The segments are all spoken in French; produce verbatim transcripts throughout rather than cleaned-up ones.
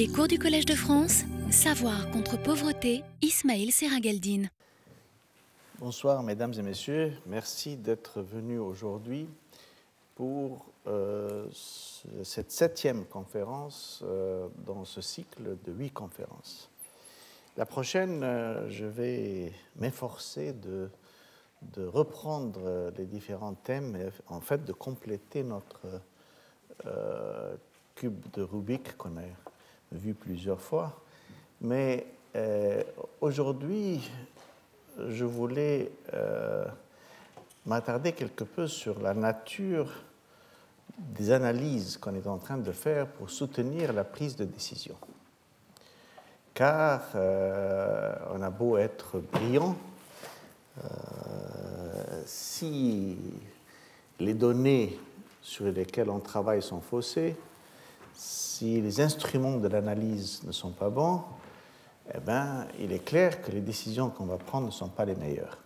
Les cours du Collège de France, Savoir contre pauvreté, Ismaël Serageldine. Bonsoir mesdames et messieurs, merci d'être venus aujourd'hui pour euh, cette septième conférence euh, dans ce cycle de huit conférences. La prochaine, euh, je vais m'efforcer de, de reprendre les différents thèmes et en fait de compléter notre euh, cube de Rubik qu'on a vu plusieurs fois, mais euh, aujourd'hui, je voulais euh, m'attarder quelque peu sur la nature des analyses qu'on est en train de faire pour soutenir la prise de décision. Car euh, on a beau être brillant, euh, si les données sur lesquelles on travaille sont faussées, si les instruments de l'analyse ne sont pas bons, eh bien, il est clair que les décisions qu'on va prendre ne sont pas les meilleures.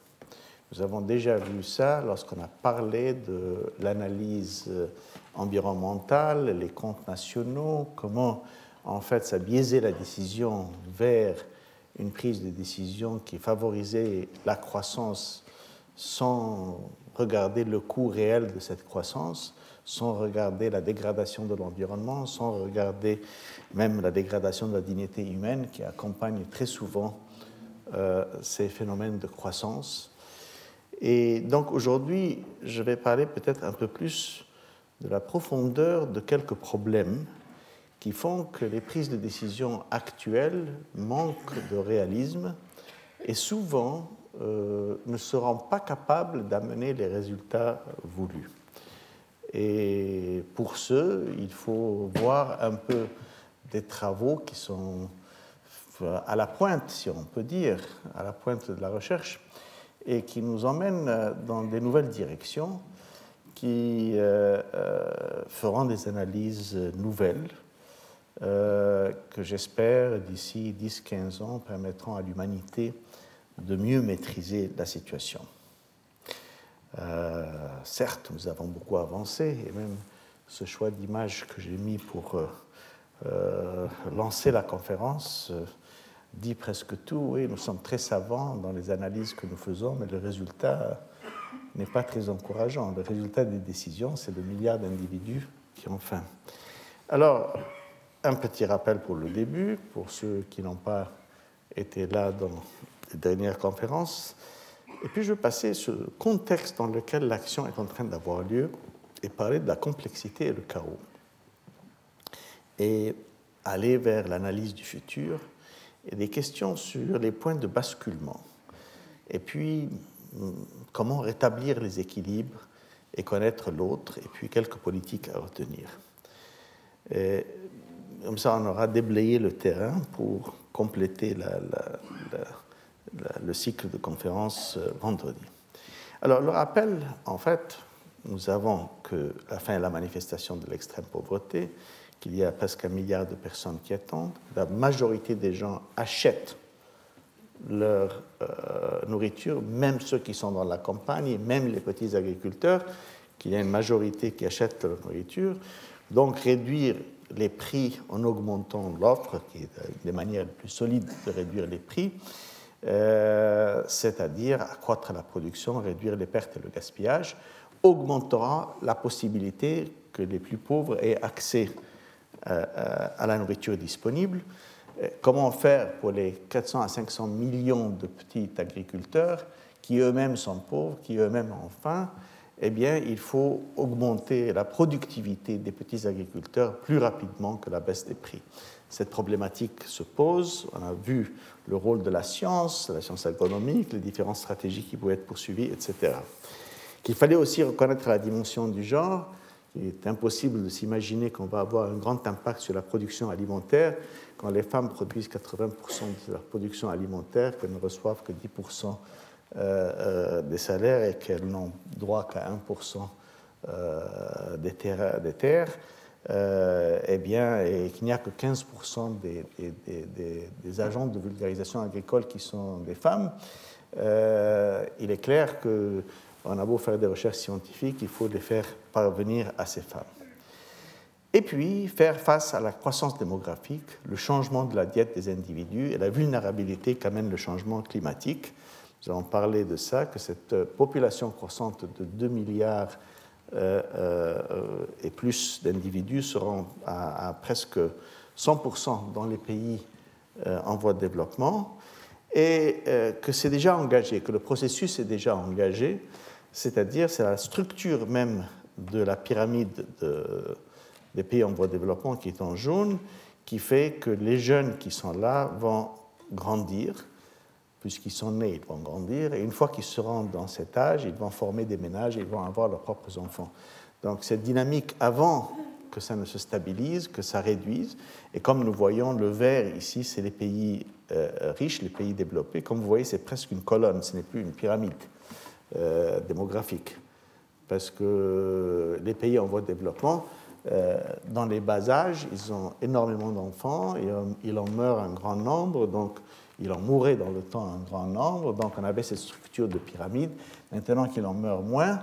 Nous avons déjà vu ça lorsqu'on a parlé de l'analyse environnementale, les comptes nationaux, comment en fait ça biaisait la décision vers une prise de décision qui favorisait la croissance sans regarder le coût réel de cette croissance, sans regarder la dégradation de l'environnement, sans regarder même la dégradation de la dignité humaine qui accompagne très souvent euh, ces phénomènes de croissance. Et donc aujourd'hui, je vais parler peut-être un peu plus de la profondeur de quelques problèmes qui font que les prises de décision actuelles manquent de réalisme et souvent euh, ne seront pas capables d'amener les résultats voulus. Et pour ce, il faut voir un peu des travaux qui sont à la pointe, si on peut dire, à la pointe de la recherche, et qui nous emmènent dans des nouvelles directions, qui euh, feront des analyses nouvelles, euh, que j'espère, d'ici dix à quinze ans, permettront à l'humanité de mieux maîtriser la situation. Euh, certes, nous avons beaucoup avancé, et même ce choix d'image que j'ai mis pour euh, euh, lancer la conférence euh, dit presque tout. Oui, nous sommes très savants dans les analyses que nous faisons, mais le résultat n'est pas très encourageant. Le résultat des décisions, c'est le milliard d'individus qui ont faim. Alors, un petit rappel pour le début, pour ceux qui n'ont pas été là dans les dernières conférences. Et puis, je vais passer sur le contexte dans lequel l'action est en train d'avoir lieu et parler de la complexité et le chaos. Et aller vers l'analyse du futur et des questions sur les points de basculement. Et puis, comment rétablir les équilibres et connaître l'autre, et puis quelques politiques à retenir. Et comme ça, on aura déblayé le terrain pour compléter la... la, la le cycle de conférences vendredi. Alors, le rappel, en fait, nous avons que la fin de la manifestation de l'extrême pauvreté, qu'il y a presque un milliard de personnes qui attendent, la majorité des gens achètent leur euh, nourriture, même ceux qui sont dans la campagne, même les petits agriculteurs, qu'il y a une majorité qui achète leur nourriture. Donc, réduire les prix en augmentant l'offre, qui est une des manières les plus solides de réduire les prix, Euh, c'est-à-dire accroître la production, réduire les pertes et le gaspillage, augmentera la possibilité que les plus pauvres aient accès euh, à la nourriture disponible. Euh, comment faire pour les quatre cents à cinq cents millions de petits agriculteurs qui eux-mêmes sont pauvres, qui eux-mêmes ont faim? Eh bien, il faut augmenter la productivité des petits agriculteurs plus rapidement que la baisse des prix. Cette problématique se pose. On a vu le rôle de la science, la science agronomique, les différentes stratégies qui pouvaient être poursuivies, et cetera. Qu'il fallait aussi reconnaître la dimension du genre. Il est impossible de s'imaginer qu'on va avoir un grand impact sur la production alimentaire quand les femmes produisent quatre-vingts pour cent de leur production alimentaire, qu'elles ne reçoivent que dix pour cent euh, euh, des salaires et qu'elles n'ont droit qu'à un pour cent euh, des terres. Des terres. Euh, eh bien, et qu'il n'y a que quinze pour cent des, des, des, des agents de vulgarisation agricole qui sont des femmes, euh, il est clair qu'on a beau faire des recherches scientifiques, il faut les faire parvenir à ces femmes. Et puis, faire face à la croissance démographique, le changement de la diète des individus et la vulnérabilité qu'amène le changement climatique. Nous avons parlé de ça, que cette population croissante de deux milliards euh, euh, et plus d'individus seront à, à presque cent pour cent dans les pays euh, en voie de développement et euh, que c'est déjà engagé, que le processus est déjà engagé, c'est-à-dire c'est la structure même de la pyramide de... des pays en voie de développement qui est en jaune, qui fait que les jeunes qui sont là vont grandir, puisqu'ils sont nés, ils vont grandir, et une fois qu'ils seront dans cet âge, ils vont former des ménages, ils vont avoir leurs propres enfants. Donc cette dynamique, avant que ça ne se stabilise, que ça réduise, et comme nous voyons, le vert ici, c'est les pays euh, riches, les pays développés, comme vous voyez, c'est presque une colonne, ce n'est plus une pyramide euh, démographique, parce que les pays en voie de développement, dans les bas âges, ils ont énormément d'enfants, il en meurt un grand nombre, donc il en mourait dans le temps un grand nombre, donc on avait cette structure de pyramide. Maintenant qu'il en meurt moins,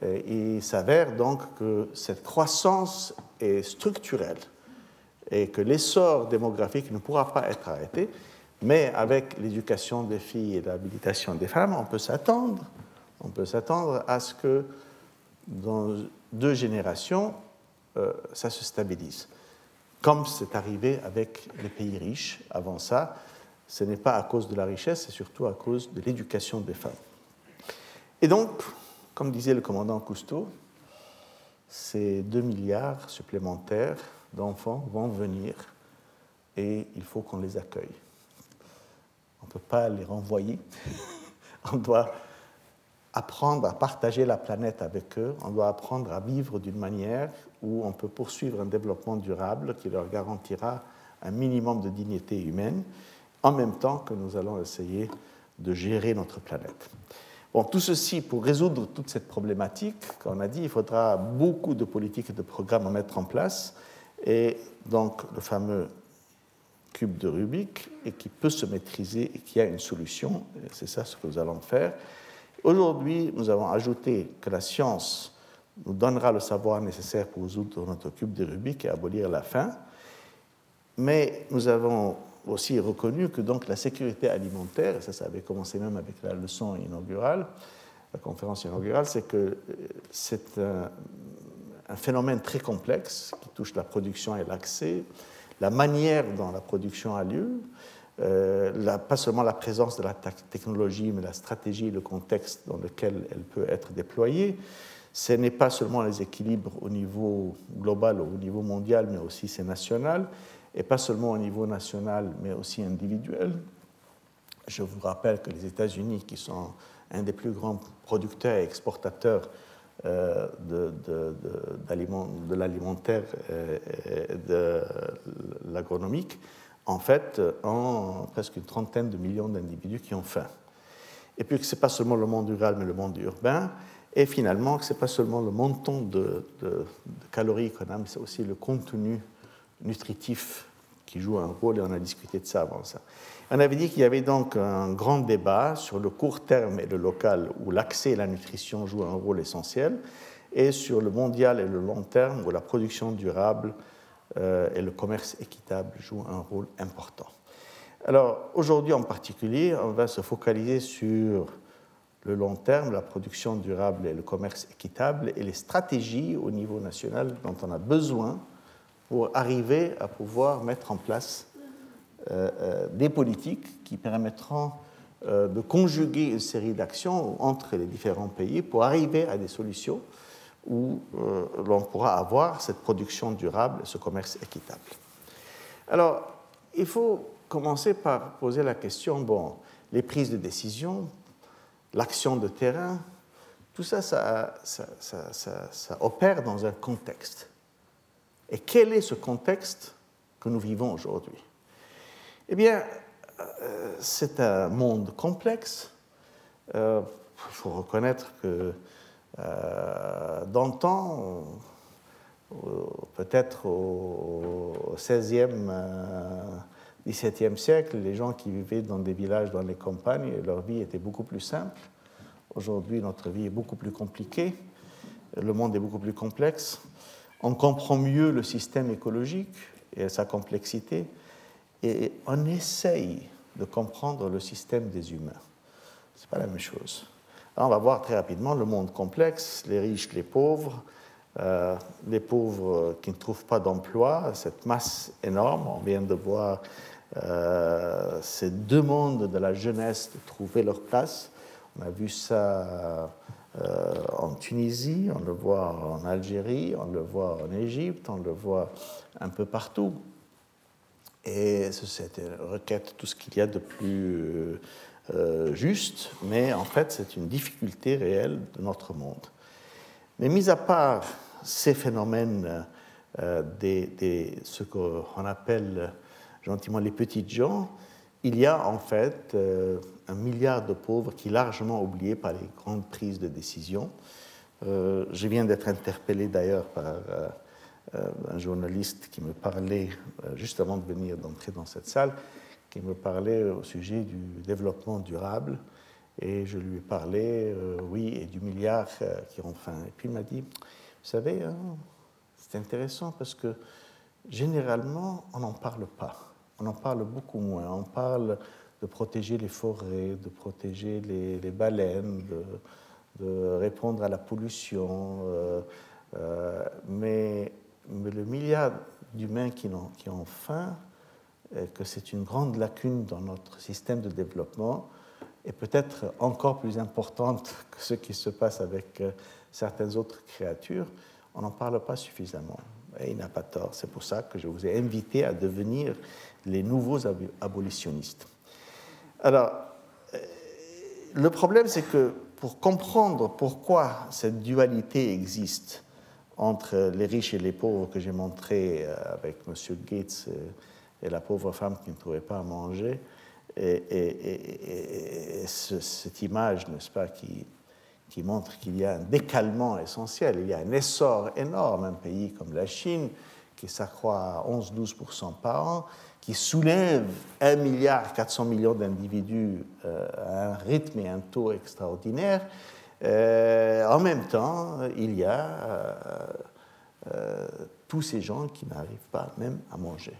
il s'avère donc que cette croissance est structurelle et que l'essor démographique ne pourra pas être arrêté, mais avec l'éducation des filles et l'habilitation des femmes, on peut s'attendre, on peut s'attendre à ce que dans deux générations, Euh, ça se stabilise. Comme c'est arrivé avec les pays riches avant ça, ce n'est pas à cause de la richesse, c'est surtout à cause de l'éducation des femmes. Et donc, comme disait le commandant Cousteau, ces deux milliards supplémentaires d'enfants vont venir et il faut qu'on les accueille. On ne peut pas les renvoyer. On doit apprendre à partager la planète avec eux, on doit apprendre à vivre d'une manière où on peut poursuivre un développement durable qui leur garantira un minimum de dignité humaine, en même temps que nous allons essayer de gérer notre planète. Bon, tout ceci, pour résoudre toute cette problématique, qu'on a dit, il faudra beaucoup de politiques et de programmes à mettre en place, et donc le fameux cube de Rubik, et qui peut se maîtriser et qui a une solution, et c'est ça ce que nous allons faire. Aujourd'hui, nous avons ajouté que la science nous donnera le savoir nécessaire pour résoudre notre cube de Rubik et abolir la faim, mais nous avons aussi reconnu que donc la sécurité alimentaire, et ça, ça avait commencé même avec la leçon inaugurale, la conférence inaugurale, c'est que c'est un, un phénomène très complexe qui touche la production et l'accès, la manière dont la production a lieu, Euh, la, pas seulement la présence de la technologie, mais la stratégie, le contexte dans lequel elle peut être déployée. Ce n'est pas seulement les équilibres au niveau global, au niveau mondial, mais aussi c'est national, et pas seulement au niveau national, mais aussi individuel. Je vous rappelle que les États-Unis, qui sont un des plus grands producteurs et exportateurs euh, de, de, de, de l'alimentaire et de l'agronomique, en fait, en presque une trentaine de millions d'individus qui ont faim. Et puis que ce n'est pas seulement le monde rural, mais le monde urbain. Et finalement, que ce n'est pas seulement le montant de, de, de calories qu'on a, mais c'est aussi le contenu nutritif qui joue un rôle, et on a discuté de ça avant ça. On avait dit qu'il y avait donc un grand débat sur le court terme et le local, où l'accès et la nutrition jouent un rôle essentiel, et sur le mondial et le long terme, où la production durable et le commerce équitable joue un rôle important. Alors, aujourd'hui en particulier, on va se focaliser sur le long terme, la production durable et le commerce équitable, et les stratégies au niveau national dont on a besoin pour arriver à pouvoir mettre en place euh, des politiques qui permettront euh, de conjuguer une série d'actions entre les différents pays pour arriver à des solutions où euh, l'on pourra avoir cette production durable et ce commerce équitable. Alors, il faut commencer par poser la question, bon, les prises de décision, l'action de terrain, tout ça, ça, ça, ça, ça, ça opère dans un contexte. Et quel est ce contexte que nous vivons aujourd'hui? Eh bien, euh, c'est un monde complexe. Il euh, faut reconnaître que Euh, d'antan, euh, peut-être au seizième, dix-septième siècle, les gens qui vivaient dans des villages, dans les campagnes, leur vie était beaucoup plus simple. Aujourd'hui, notre vie est beaucoup plus compliquée, le monde est beaucoup plus complexe. on comprend mieux le système écologique et sa complexité, et on essaye de comprendre le système des humains. Ce n'est pas la même chose. Alors on va voir très rapidement le monde complexe, les riches, les pauvres, euh, les pauvres qui ne trouvent pas d'emploi, cette masse énorme. On vient de voir euh, ces demandes de la jeunesse de trouver leur place. On a vu ça euh, en Tunisie, on le voit en Algérie, on le voit en Égypte, on le voit un peu partout. Et cette requête, tout ce qu'il y a de plus euh, juste, mais en fait, c'est une difficulté réelle de notre monde. Mais mis à part ces phénomènes euh, des, des, ce qu'on appelle gentiment les petites gens, il y a en fait euh, un milliard de pauvres qui est largement oublié par les grandes prises de décision. Euh, je viens d'être interpellé d'ailleurs par... Euh, un journaliste qui me parlait, juste avant de venir d'entrer dans cette salle, qui me parlait au sujet du développement durable. Et je lui ai parlé, euh, oui, et du milliard euh, qui ont faim. Et puis il m'a dit, vous savez, hein, c'est intéressant parce que généralement, on n'en parle pas. On en parle beaucoup moins. On parle de protéger les forêts, de protéger les, les baleines, de, de répondre à la pollution. Euh, euh, mais... Mais le milliard d'humains qui ont, qui ont faim, que c'est une grande lacune dans notre système de développement, est peut-être encore plus importante que ce qui se passe avec certaines autres créatures. On n'en parle pas suffisamment. Et il n'a pas tort. C'est pour ça que je vous ai invité à devenir les nouveaux abolitionnistes. Alors, le problème, c'est que pour comprendre pourquoi cette dualité existe, entre les riches et les pauvres que j'ai montré avec M. Gates et la pauvre femme qui ne trouvait pas à manger, et, et, et, et ce, cette image, n'est-ce pas, qui, qui montre qu'il y a un décalement essentiel, il y a un essor énorme, un pays comme la Chine, qui s'accroît à onze à douze pour cent par an, qui soulève un milliard quatre cents millions d'individus à un rythme et un taux extraordinaire. Euh, en même temps, il y a euh, euh, tous ces gens qui n'arrivent pas même à manger.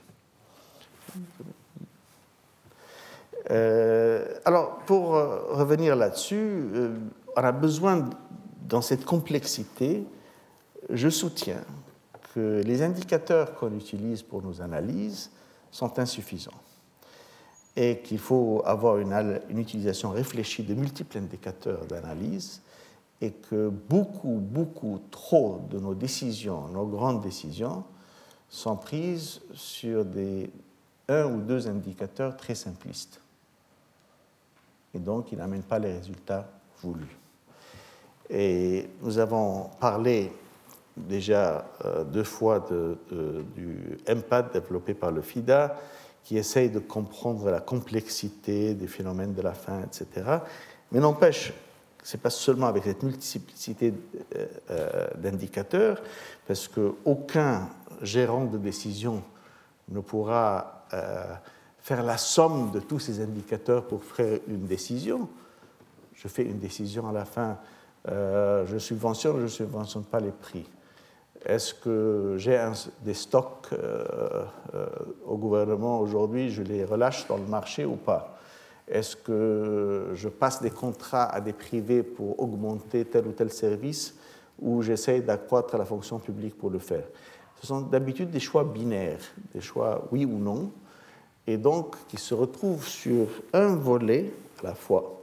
Euh, alors, pour revenir là-dessus, euh, on a besoin, dans cette complexité, je soutiens que les indicateurs qu'on utilise pour nos analyses sont insuffisants et qu'il faut avoir une, une utilisation réfléchie de multiples indicateurs d'analyse et que beaucoup, beaucoup trop de nos décisions, nos grandes décisions, sont prises sur des, un ou deux indicateurs très simplistes. Et donc, ils n'amènent pas les résultats voulus. Et nous avons parlé déjà euh, deux fois de, de, du M P A D développé par le FIDA, qui essayent de comprendre la complexité des phénomènes de la faim, et cetera. Mais n'empêche, ce n'est pas seulement avec cette multiplicité d'indicateurs, parce qu'aucun gérant de décision ne pourra faire la somme de tous ces indicateurs pour faire une décision. Je fais une décision à la fin, je subventionne ou je ne subventionne pas les prix. Est-ce que j'ai un, des stocks euh, euh, au gouvernement aujourd'hui, je les relâche dans le marché ou pas? Est-ce que je passe des contrats à des privés pour augmenter tel ou tel service ou j'essaye d'accroître la fonction publique pour le faire? Ce sont d'habitude des choix binaires, des choix oui ou non, et donc qui se retrouvent sur un volet à la fois.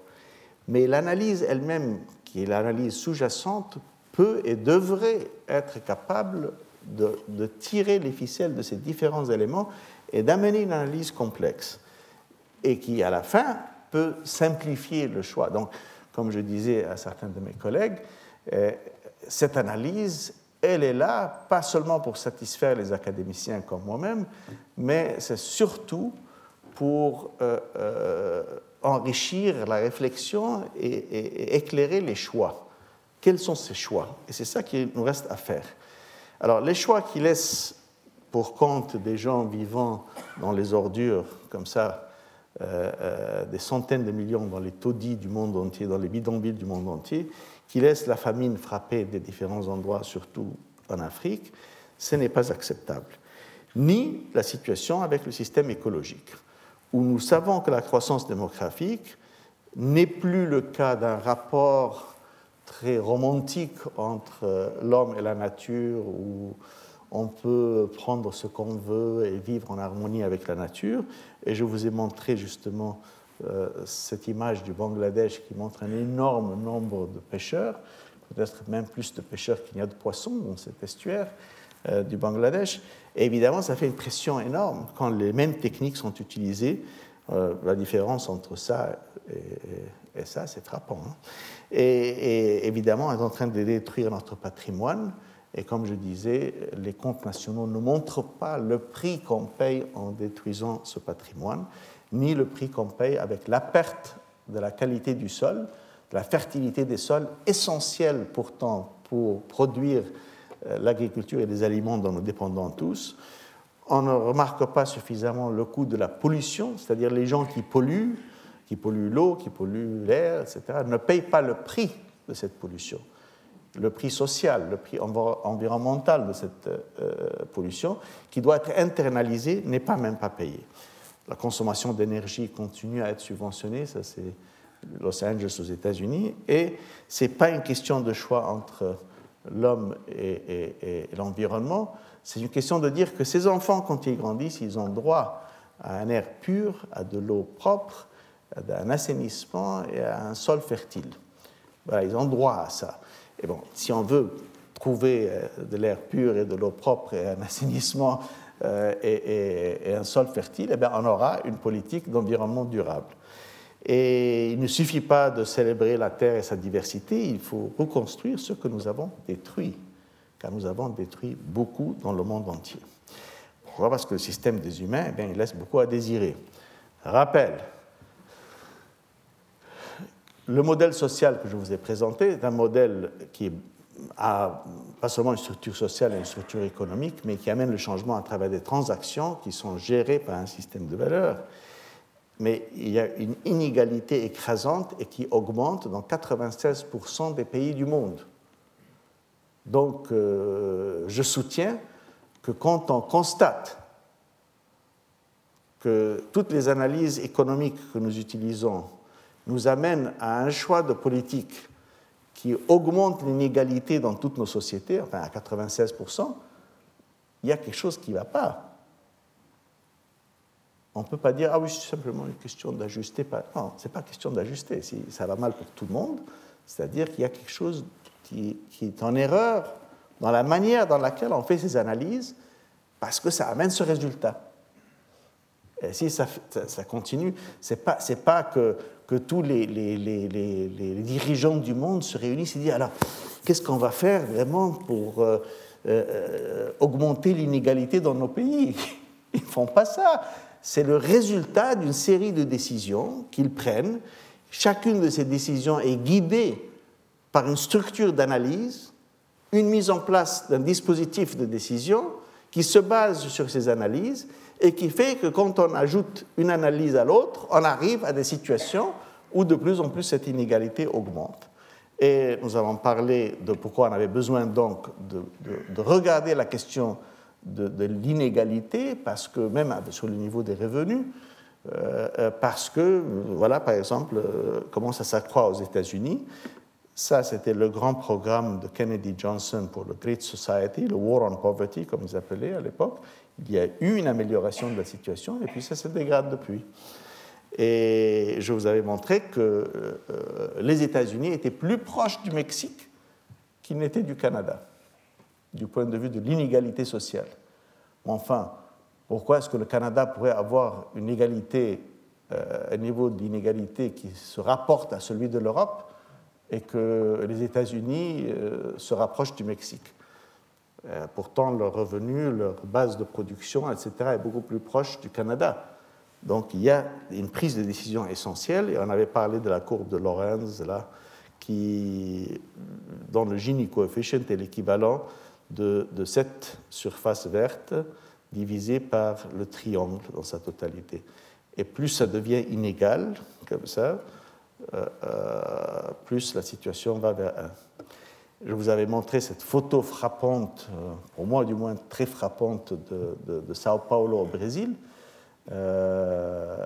Mais l'analyse elle-même, qui est l'analyse sous-jacente, peut et devrait être capable de, de tirer les ficelles de ces différents éléments et d'amener une analyse complexe et qui, à la fin, peut simplifier le choix. Donc, comme je disais à certains de mes collègues, eh, cette analyse, elle est là, pas seulement pour satisfaire les académiciens comme moi-même, mais c'est surtout pour euh, euh, enrichir la réflexion et, et, et éclairer les choix. Quels sont ces choix? Et c'est ça qu'il nous reste à faire. Alors, les choix qui laissent pour compte des gens vivant dans les ordures, comme ça, euh, euh, des centaines de millions dans les taudis du monde entier, dans les bidonvilles du monde entier, qui laissent la famine frapper des différents endroits, surtout en Afrique, Ce n'est pas acceptable. Ni la situation avec le système écologique, où nous savons que la croissance démographique n'est plus le cas d'un rapport très romantique entre l'homme et la nature, où on peut prendre ce qu'on veut et vivre en harmonie avec la nature. Et je vous ai montré justement euh, cette image du Bangladesh qui montre un énorme nombre de pêcheurs, peut-être même plus de pêcheurs qu'il n'y a de poissons dans cet estuaire euh, du Bangladesh. Et évidemment, ça fait une pression énorme quand les mêmes techniques sont utilisées. Euh, la différence entre ça et, et, et ça, c'est frappant, hein. Et, et évidemment, on est en train de détruire notre patrimoine. Et comme je disais, les comptes nationaux ne montrent pas le prix qu'on paye en détruisant ce patrimoine, ni le prix qu'on paye avec la perte de la qualité du sol, de la fertilité des sols, essentielle pourtant pour produire l'agriculture et les aliments dont nous dépendons tous. On ne remarque pas suffisamment le coût de la pollution, c'est-à-dire les gens qui polluent, qui polluent l'eau, qui polluent l'air, et cetera, ne payent pas le prix de cette pollution. Le prix social, le prix environnemental de cette euh, pollution, qui doit être internalisé, n'est pas même pas payé. La consommation d'énergie continue à être subventionnée, ça c'est Los Angeles aux États-Unis, et ce n'est pas une question de choix entre l'homme et, et, et l'environnement, c'est une question de dire que ces enfants, quand ils grandissent, ils ont droit à un air pur, à de l'eau propre, à un assainissement et à un sol fertile. Voilà, ils ont droit à ça. Et bon, si on veut trouver de l'air pur et de l'eau propre et un assainissement euh, et, et, et un sol fertile, eh bien on aura une politique d'environnement durable. Et il ne suffit pas de célébrer la terre et sa diversité, il faut reconstruire ce que nous avons détruit, car nous avons détruit beaucoup dans le monde entier. Pourquoi ? Parce que le système des humains, eh bien, il laisse beaucoup à désirer. Rappel. Le modèle social que je vous ai présenté est un modèle qui a pas seulement une structure sociale et une structure économique, mais qui amène le changement à travers des transactions qui sont gérées par un système de valeurs. Mais il y a une inégalité écrasante et qui augmente dans quatre-vingt-seize pour cent des pays du monde. Donc, euh, je soutiens que quand on constate que toutes les analyses économiques que nous utilisons nous amène à un choix de politique qui augmente l'inégalité dans toutes nos sociétés, enfin à quatre-vingt-seize pour cent, il y a quelque chose qui ne va pas. On ne peut pas dire « Ah oui, c'est simplement une question d'ajuster. » Non, ce n'est pas question d'ajuster. Si ça va mal pour tout le monde, c'est-à-dire qu'il y a quelque chose qui, qui est en erreur dans la manière dans laquelle on fait ces analyses parce que ça amène ce résultat. Et si ça, ça continue, ce n'est pas, c'est pas que, que tous les, les, les, les, les dirigeants du monde se réunissent et disent « Alors, qu'est-ce qu'on va faire vraiment pour euh, euh, augmenter l'inégalité dans nos pays ?» Ils ne font pas ça. C'est le résultat d'une série de décisions qu'ils prennent. Chacune de ces décisions est guidée par une structure d'analyse, une mise en place d'un dispositif de décision qui se base sur ces analyses et qui fait que quand on ajoute une analyse à l'autre, on arrive à des situations où de plus en plus cette inégalité augmente. Et nous avons parlé de pourquoi on avait besoin donc de, de, de regarder la question de, de l'inégalité, parce que même sur le niveau des revenus, euh, parce que, voilà, par exemple, euh, comment ça s'accroît aux États-Unis. Ça, c'était le grand programme de Kennedy-Johnson pour le Great Society, le War on Poverty, comme ils appelaient à l'époque. Il y a eu une amélioration de la situation, et puis ça se dégrade depuis. Et je vous avais montré que euh, les États-Unis étaient plus proches du Mexique qu'ils n'étaient du Canada, du point de vue de l'inégalité sociale. Enfin, pourquoi est-ce que le Canada pourrait avoir une égalité, euh, un niveau d'inégalité qui se rapporte à celui de l'Europe, et que les États-Unis euh, se rapprochent du Mexique? Pourtant, leur revenu, leur base de production, et cetera, est beaucoup plus proche du Canada. Donc, il y a une prise de décision essentielle. Et on avait parlé de la courbe de Lorenz, là, qui, dont le Gini coefficient est l'équivalent de, de cette surface verte divisée par le triangle dans sa totalité. Et plus ça devient inégal, comme ça, euh, euh, plus la situation va vers un. Je vous avais montré cette photo frappante, pour moi du moins très frappante, de, de, de Sao Paulo au Brésil, euh,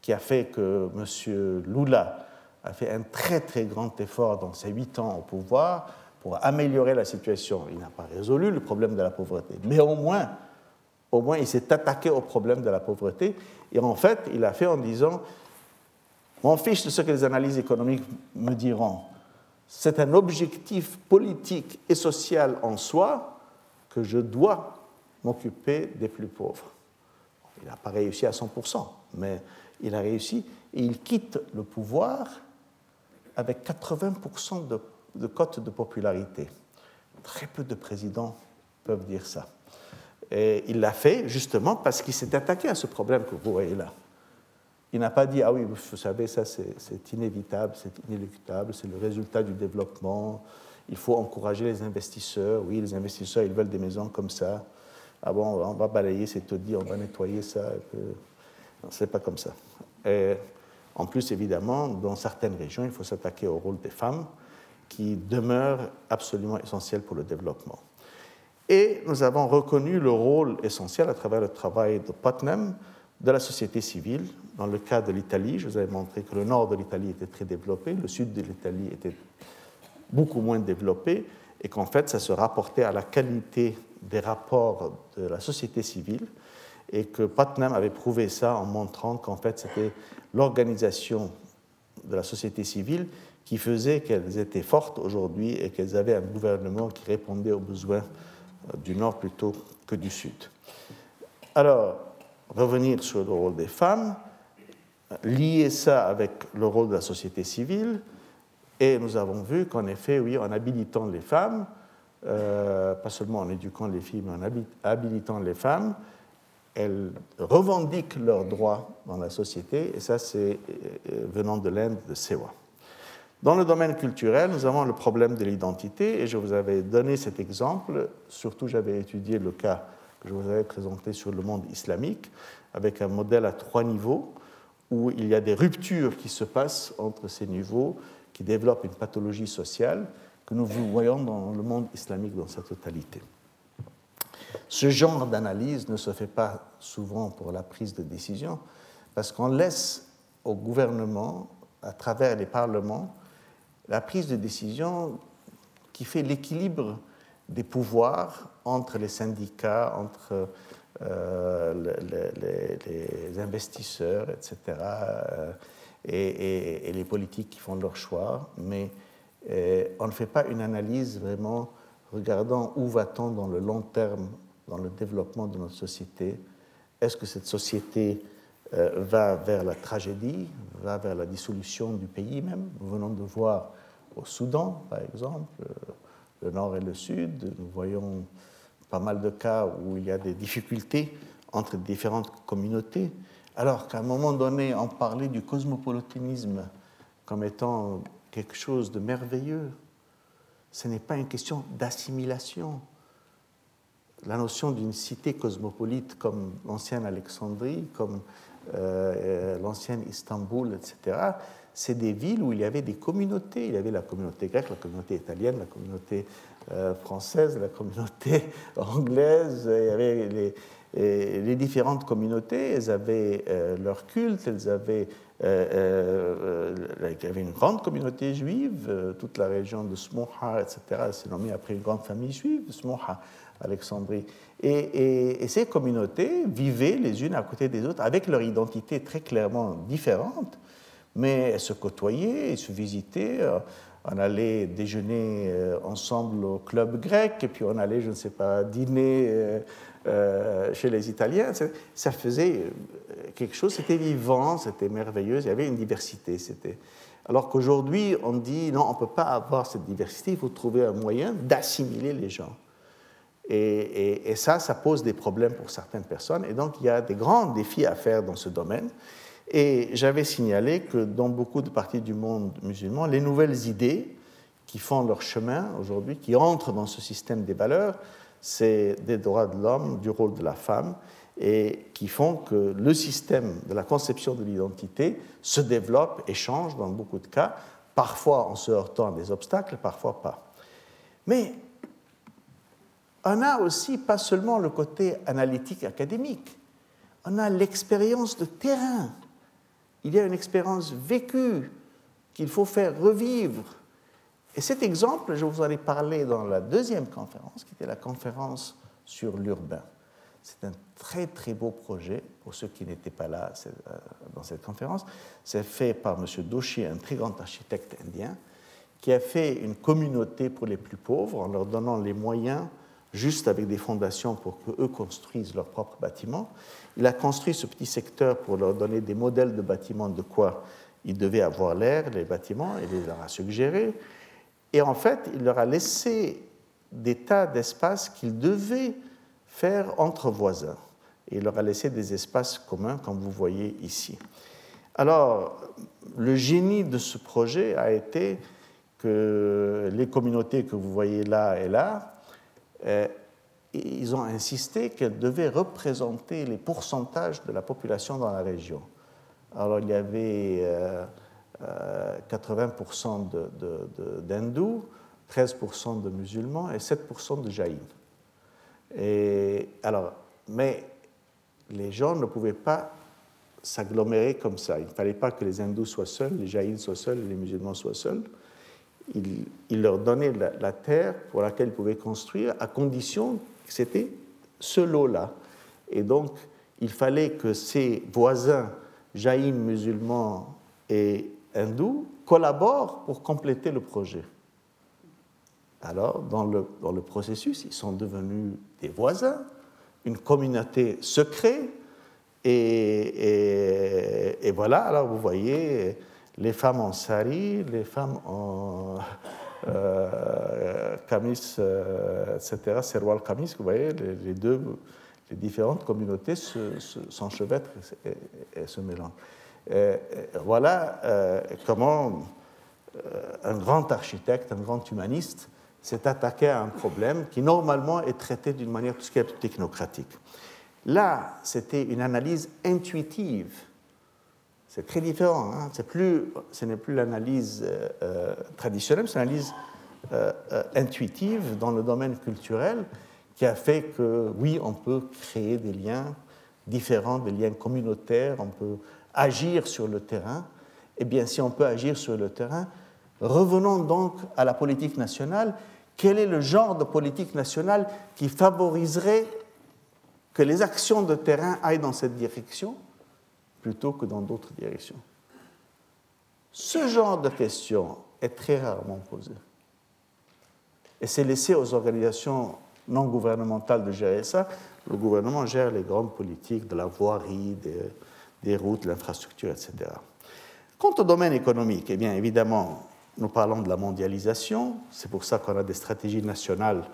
qui a fait que M. Lula a fait un très très grand effort dans ses huit ans au pouvoir pour améliorer la situation. Il n'a pas résolu le problème de la pauvreté, mais au moins, au moins il s'est attaqué au problème de la pauvreté. Et en fait, il a fait en disant « M'en fiche de ce que les analyses économiques me diront. C'est un objectif politique et social en soi que je dois m'occuper des plus pauvres. » Il n'a pas réussi à cent pour cent, mais il a réussi et il quitte le pouvoir avec quatre-vingts pour cent de, de cote de popularité. Très peu de présidents peuvent dire ça. Et il l'a fait justement parce qu'il s'est attaqué à ce problème que vous voyez là. Il n'a pas dit « Ah oui, vous savez, ça c'est, c'est inévitable, c'est inéluctable, c'est le résultat du développement, il faut encourager les investisseurs, oui, les investisseurs, ils veulent des maisons comme ça, ah bon, on va balayer ces taudis, on va nettoyer ça. » Non, c'est pas comme ça. Et en plus, évidemment, dans certaines régions, il faut s'attaquer au rôle des femmes qui demeurent absolument essentielles pour le développement. Et nous avons reconnu le rôle essentiel à travers le travail de Putnam, de la société civile. Dans le cas de l'Italie, je vous avais montré que le nord de l'Italie était très développé, le sud de l'Italie était beaucoup moins développé, et qu'en fait, ça se rapportait à la qualité des rapports de la société civile, et que Putnam avait prouvé ça en montrant qu'en fait, c'était l'organisation de la société civile qui faisait qu'elles étaient fortes aujourd'hui et qu'elles avaient un gouvernement qui répondait aux besoins du nord plutôt que du sud. Alors, revenir sur le rôle des femmes, lier ça avec le rôle de la société civile, et nous avons vu qu'en effet, oui, en habilitant les femmes, euh, pas seulement en éduquant les filles, mais en habilitant les femmes, elles revendiquent leurs droits dans la société, et ça, c'est euh, venant de l'Inde, de SEWA. Dans le domaine culturel, nous avons le problème de l'identité, et je vous avais donné cet exemple, surtout j'avais étudié le cas que je vous avais présenté sur le monde islamique, avec un modèle à trois niveaux, où il y a des ruptures qui se passent entre ces niveaux, qui développent une pathologie sociale, que nous voyons dans le monde islamique dans sa totalité. Ce genre d'analyse ne se fait pas souvent pour la prise de décision, parce qu'on laisse au gouvernement, à travers les parlements, la prise de décision qui fait l'équilibre des pouvoirs entre les syndicats, entre euh, les, les, les investisseurs, et cetera, euh, et, et, et les politiques qui font leur choix. Mais euh, on ne fait pas une analyse vraiment regardant où va-t-on dans le long terme, dans le développement de notre société. Est-ce que cette société euh, va vers la tragédie, va vers la dissolution du pays même? Nous venons de voir au Soudan, par exemple, euh, le nord et le sud, nous voyons pas mal de cas où il y a des difficultés entre différentes communautés, alors qu'à un moment donné, on parlait du cosmopolitanisme comme étant quelque chose de merveilleux. Ce n'est pas une question d'assimilation. La notion d'une cité cosmopolite comme l'ancienne Alexandrie, comme euh, l'ancienne Istanbul, et cetera, c'est des villes où il y avait des communautés. Il y avait la communauté grecque, la communauté italienne, la communauté euh, française, la communauté anglaise. Il y avait les, et les différentes communautés. Elles avaient euh, leur culte, elles avaient, euh, euh, il y avait une grande communauté juive, euh, toute la région de Smouha, et cetera. C'est nommé après une grande famille juive, Smouha, Alexandrie. Et, et, et ces communautés vivaient les unes à côté des autres avec leur identité très clairement différente. Mais elles se côtoyaient, elles se visitaient, on allait déjeuner ensemble au club grec, et puis on allait, je ne sais pas, dîner chez les Italiens. Ça faisait quelque chose, c'était vivant, c'était merveilleux, il y avait une diversité. C'était... Alors qu'aujourd'hui, on dit, non, on ne peut pas avoir cette diversité, il faut trouver un moyen d'assimiler les gens. Et, et, et ça, ça pose des problèmes pour certaines personnes, et donc il y a des grands défis à faire dans ce domaine. Et j'avais signalé que dans beaucoup de parties du monde musulman, les nouvelles idées qui font leur chemin aujourd'hui, qui entrent dans ce système des valeurs, c'est des droits de l'homme, du rôle de la femme, et qui font que le système de la conception de l'identité se développe et change dans beaucoup de cas, parfois en se heurtant à des obstacles, parfois pas. Mais on a aussi pas seulement le côté analytique académique, on a l'expérience de terrain. Il y a une expérience vécue qu'il faut faire revivre. Et cet exemple, je vous en ai parlé dans la deuxième conférence, qui était la conférence sur l'urbain. C'est un très, très beau projet, pour ceux qui n'étaient pas là dans cette conférence. C'est fait par M. Doshi, un très grand architecte indien, qui a fait une communauté pour les plus pauvres en leur donnant les moyens, juste avec des fondations pour qu'eux construisent leurs propres bâtiments. Il a construit ce petit secteur pour leur donner des modèles de bâtiments de quoi ils devaient avoir l'air, les bâtiments, et il leur a suggéré. Et en fait, il leur a laissé des tas d'espaces qu'ils devaient faire entre voisins. Et il leur a laissé des espaces communs, comme vous voyez ici. Alors, le génie de ce projet a été que les communautés que vous voyez là et là, euh, ils ont insisté qu'elles devaient représenter les pourcentages de la population dans la région. Alors, il y avait euh, euh, quatre-vingts pour cent de, de, de, d'hindous, treize pour cent de musulmans et sept pour cent de jaïns. Et, alors, mais les gens ne pouvaient pas s'agglomérer comme ça. Il ne fallait pas que les hindous soient seuls, les jaïns soient seuls, les musulmans soient seuls. Il, il leur donnait la, la terre pour laquelle ils pouvaient construire, à condition que c'était ce lot-là. Et donc, il fallait que ces voisins jaïns, musulmans et hindous collaborent pour compléter le projet. Alors, dans le, dans le processus, ils sont devenus des voisins, une communauté se crée, et, et, et voilà, alors vous voyez... les femmes en sari, les femmes en euh, kamis, euh, et cetera, serwal kamis, vous voyez, les, les deux, les différentes communautés se, se, s'enchevêtrent et, et, et se mélangent. Et, et voilà euh, comment euh, un grand architecte, un grand humaniste s'est attaqué à un problème qui normalement est traité d'une manière tout ce qui est technocratique. Là, c'était une analyse intuitive. C'est très différent, hein. C'est plus, ce n'est plus l'analyse euh, traditionnelle, c'est l'analyse euh, euh, intuitive dans le domaine culturel qui a fait que, oui, on peut créer des liens différents, des liens communautaires, on peut agir sur le terrain. Eh bien, si on peut agir sur le terrain, revenons donc à la politique nationale. Quel est le genre de politique nationale qui favoriserait que les actions de terrain aillent dans cette direction ? Plutôt que dans d'autres directions. Ce genre de question est très rarement posée. Et c'est laissé aux organisations non gouvernementales de gérer ça. Le gouvernement gère les grandes politiques de la voirie, des, des routes, de l'infrastructure, et cetera. Quant au domaine économique, eh bien, évidemment, nous parlons de la mondialisation. C'est pour ça qu'on a des stratégies nationales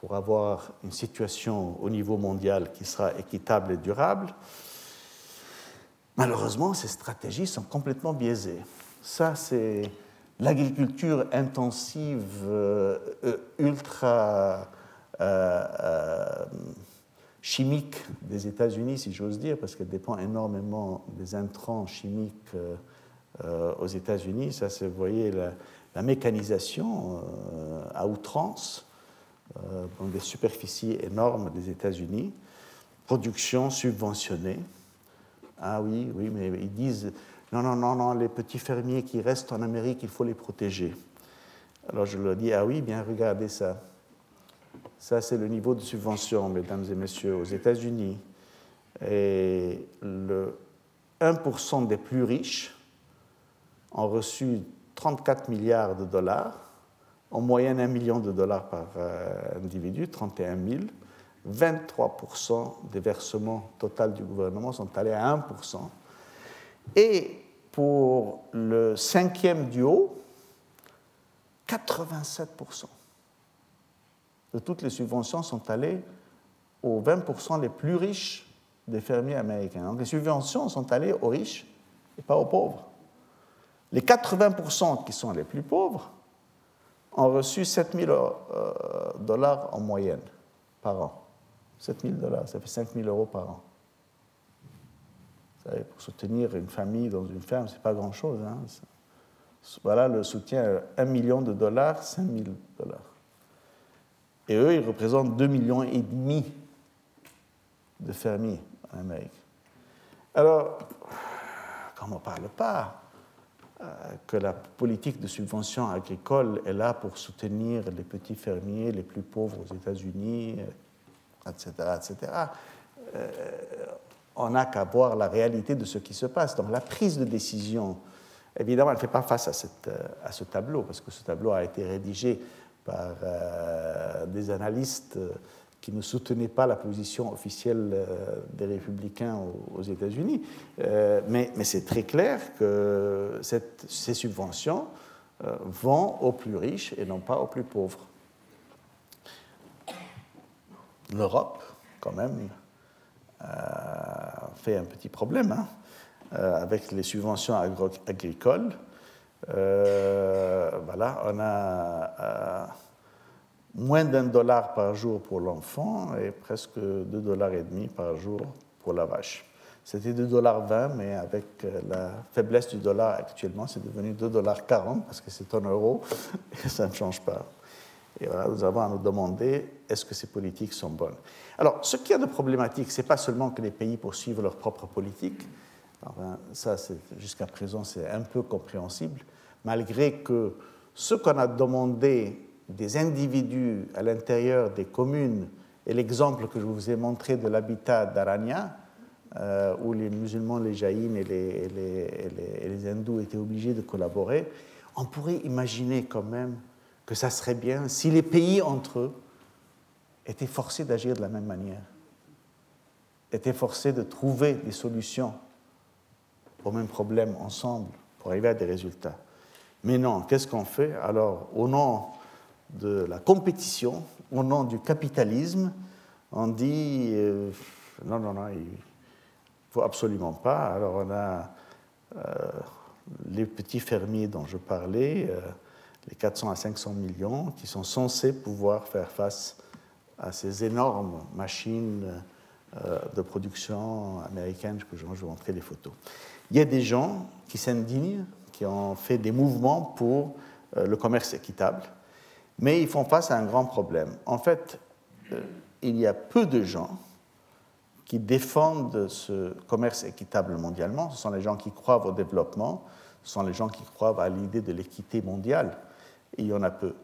pour avoir une situation au niveau mondial qui sera équitable et durable. Malheureusement, ces stratégies sont complètement biaisées. Ça, c'est l'agriculture intensive, euh, ultra euh, euh, chimique des États-Unis, si j'ose dire, parce qu'elle dépend énormément des intrants chimiques euh, euh, aux États-Unis. Ça, c'est, vous voyez, la, la mécanisation euh, à outrance euh, dans des superficies énormes des États-Unis, production subventionnée. Ah oui, oui, mais ils disent non, non, non, non, les petits fermiers qui restent en Amérique, il faut les protéger. Alors je leur dis, ah oui, bien regardez ça. Ça, c'est le niveau de subvention, mesdames et messieurs, aux États-Unis. Et le un pour cent des plus riches ont reçu trente-quatre milliards de dollars, en moyenne un million de dollars par individu, trente et un mille. vingt-trois pour cent des versements totaux du gouvernement sont allés à un pour cent. Et pour le cinquième du haut, quatre-vingt-sept pour cent de toutes les subventions sont allées aux vingt pour cent les plus riches des fermiers américains. Donc les subventions sont allées aux riches et pas aux pauvres. Les quatre-vingts pour cent qui sont les plus pauvres ont reçu sept mille dollars en moyenne par an. sept mille dollars, ça fait cinq mille euros par an. Vous savez, pour soutenir une famille dans une ferme, c'est pas grand-chose. Hein. Voilà le soutien à un million de dollars, cinq mille dollars. Et eux, ils représentent deux millions et demi de familles en Amérique. Alors, comme on ne parle pas euh, que la politique de subvention agricole est là pour soutenir les petits fermiers les plus pauvres aux États-Unis, et cetera, et cetera, euh, on n'a qu'à voir la réalité de ce qui se passe. Donc, la prise de décision, évidemment, elle ne fait pas face à, cette, à ce tableau, parce que ce tableau a été rédigé par euh, des analystes qui ne soutenaient pas la position officielle euh, des républicains aux, aux États-Unis. Euh, mais mais c'est très clair que cette, ces subventions euh, vont aux plus riches et non pas aux plus pauvres. L'Europe, quand même, euh, fait un petit problème, hein, euh, avec les subventions agro- agricoles. Euh, voilà, on a euh, moins d'un dollar par jour pour l'enfant et presque deux dollars et demi par jour pour la vache. C'était deux dollars vingt, mais avec la faiblesse du dollar actuellement, c'est devenu deux dollars quarante parce que c'est en euros et ça ne change pas. Et voilà, nous avons à nous demander est-ce que ces politiques sont bonnes. Alors, ce qu'il y a de problématique, ce n'est pas seulement que les pays poursuivent leur propre politique. Enfin, ça, c'est, jusqu'à présent, c'est un peu compréhensible, malgré que ce qu'on a demandé des individus à l'intérieur des communes, et l'exemple que je vous ai montré de l'habitat d'Arania, euh, où les musulmans, les jaïnes et les, et, les, et, les, et les hindous étaient obligés de collaborer, on pourrait imaginer quand même que ça serait bien si les pays entre eux étaient forcés d'agir de la même manière, étaient forcés de trouver des solutions au même problème ensemble pour arriver à des résultats. Mais non, qu'est-ce qu'on fait? Alors, au nom de la compétition, au nom du capitalisme, on dit euh, non, non, non, il faut absolument pas. Alors, on a euh, les petits fermiers dont je parlais, euh, les quatre cents à cinq cents millions, qui sont censés pouvoir faire face à ces énormes machines euh, de production américaines, que je vais vous montrer les photos. Il y a des gens qui s'indignent, qui ont fait des mouvements pour euh, le commerce équitable, mais ils font face à un grand problème. En fait, euh, il y a peu de gens qui défendent ce commerce équitable mondialement. Ce sont les gens qui croient au développement, ce sont les gens qui croient à l'idée de l'équité mondiale, et il y en a peu.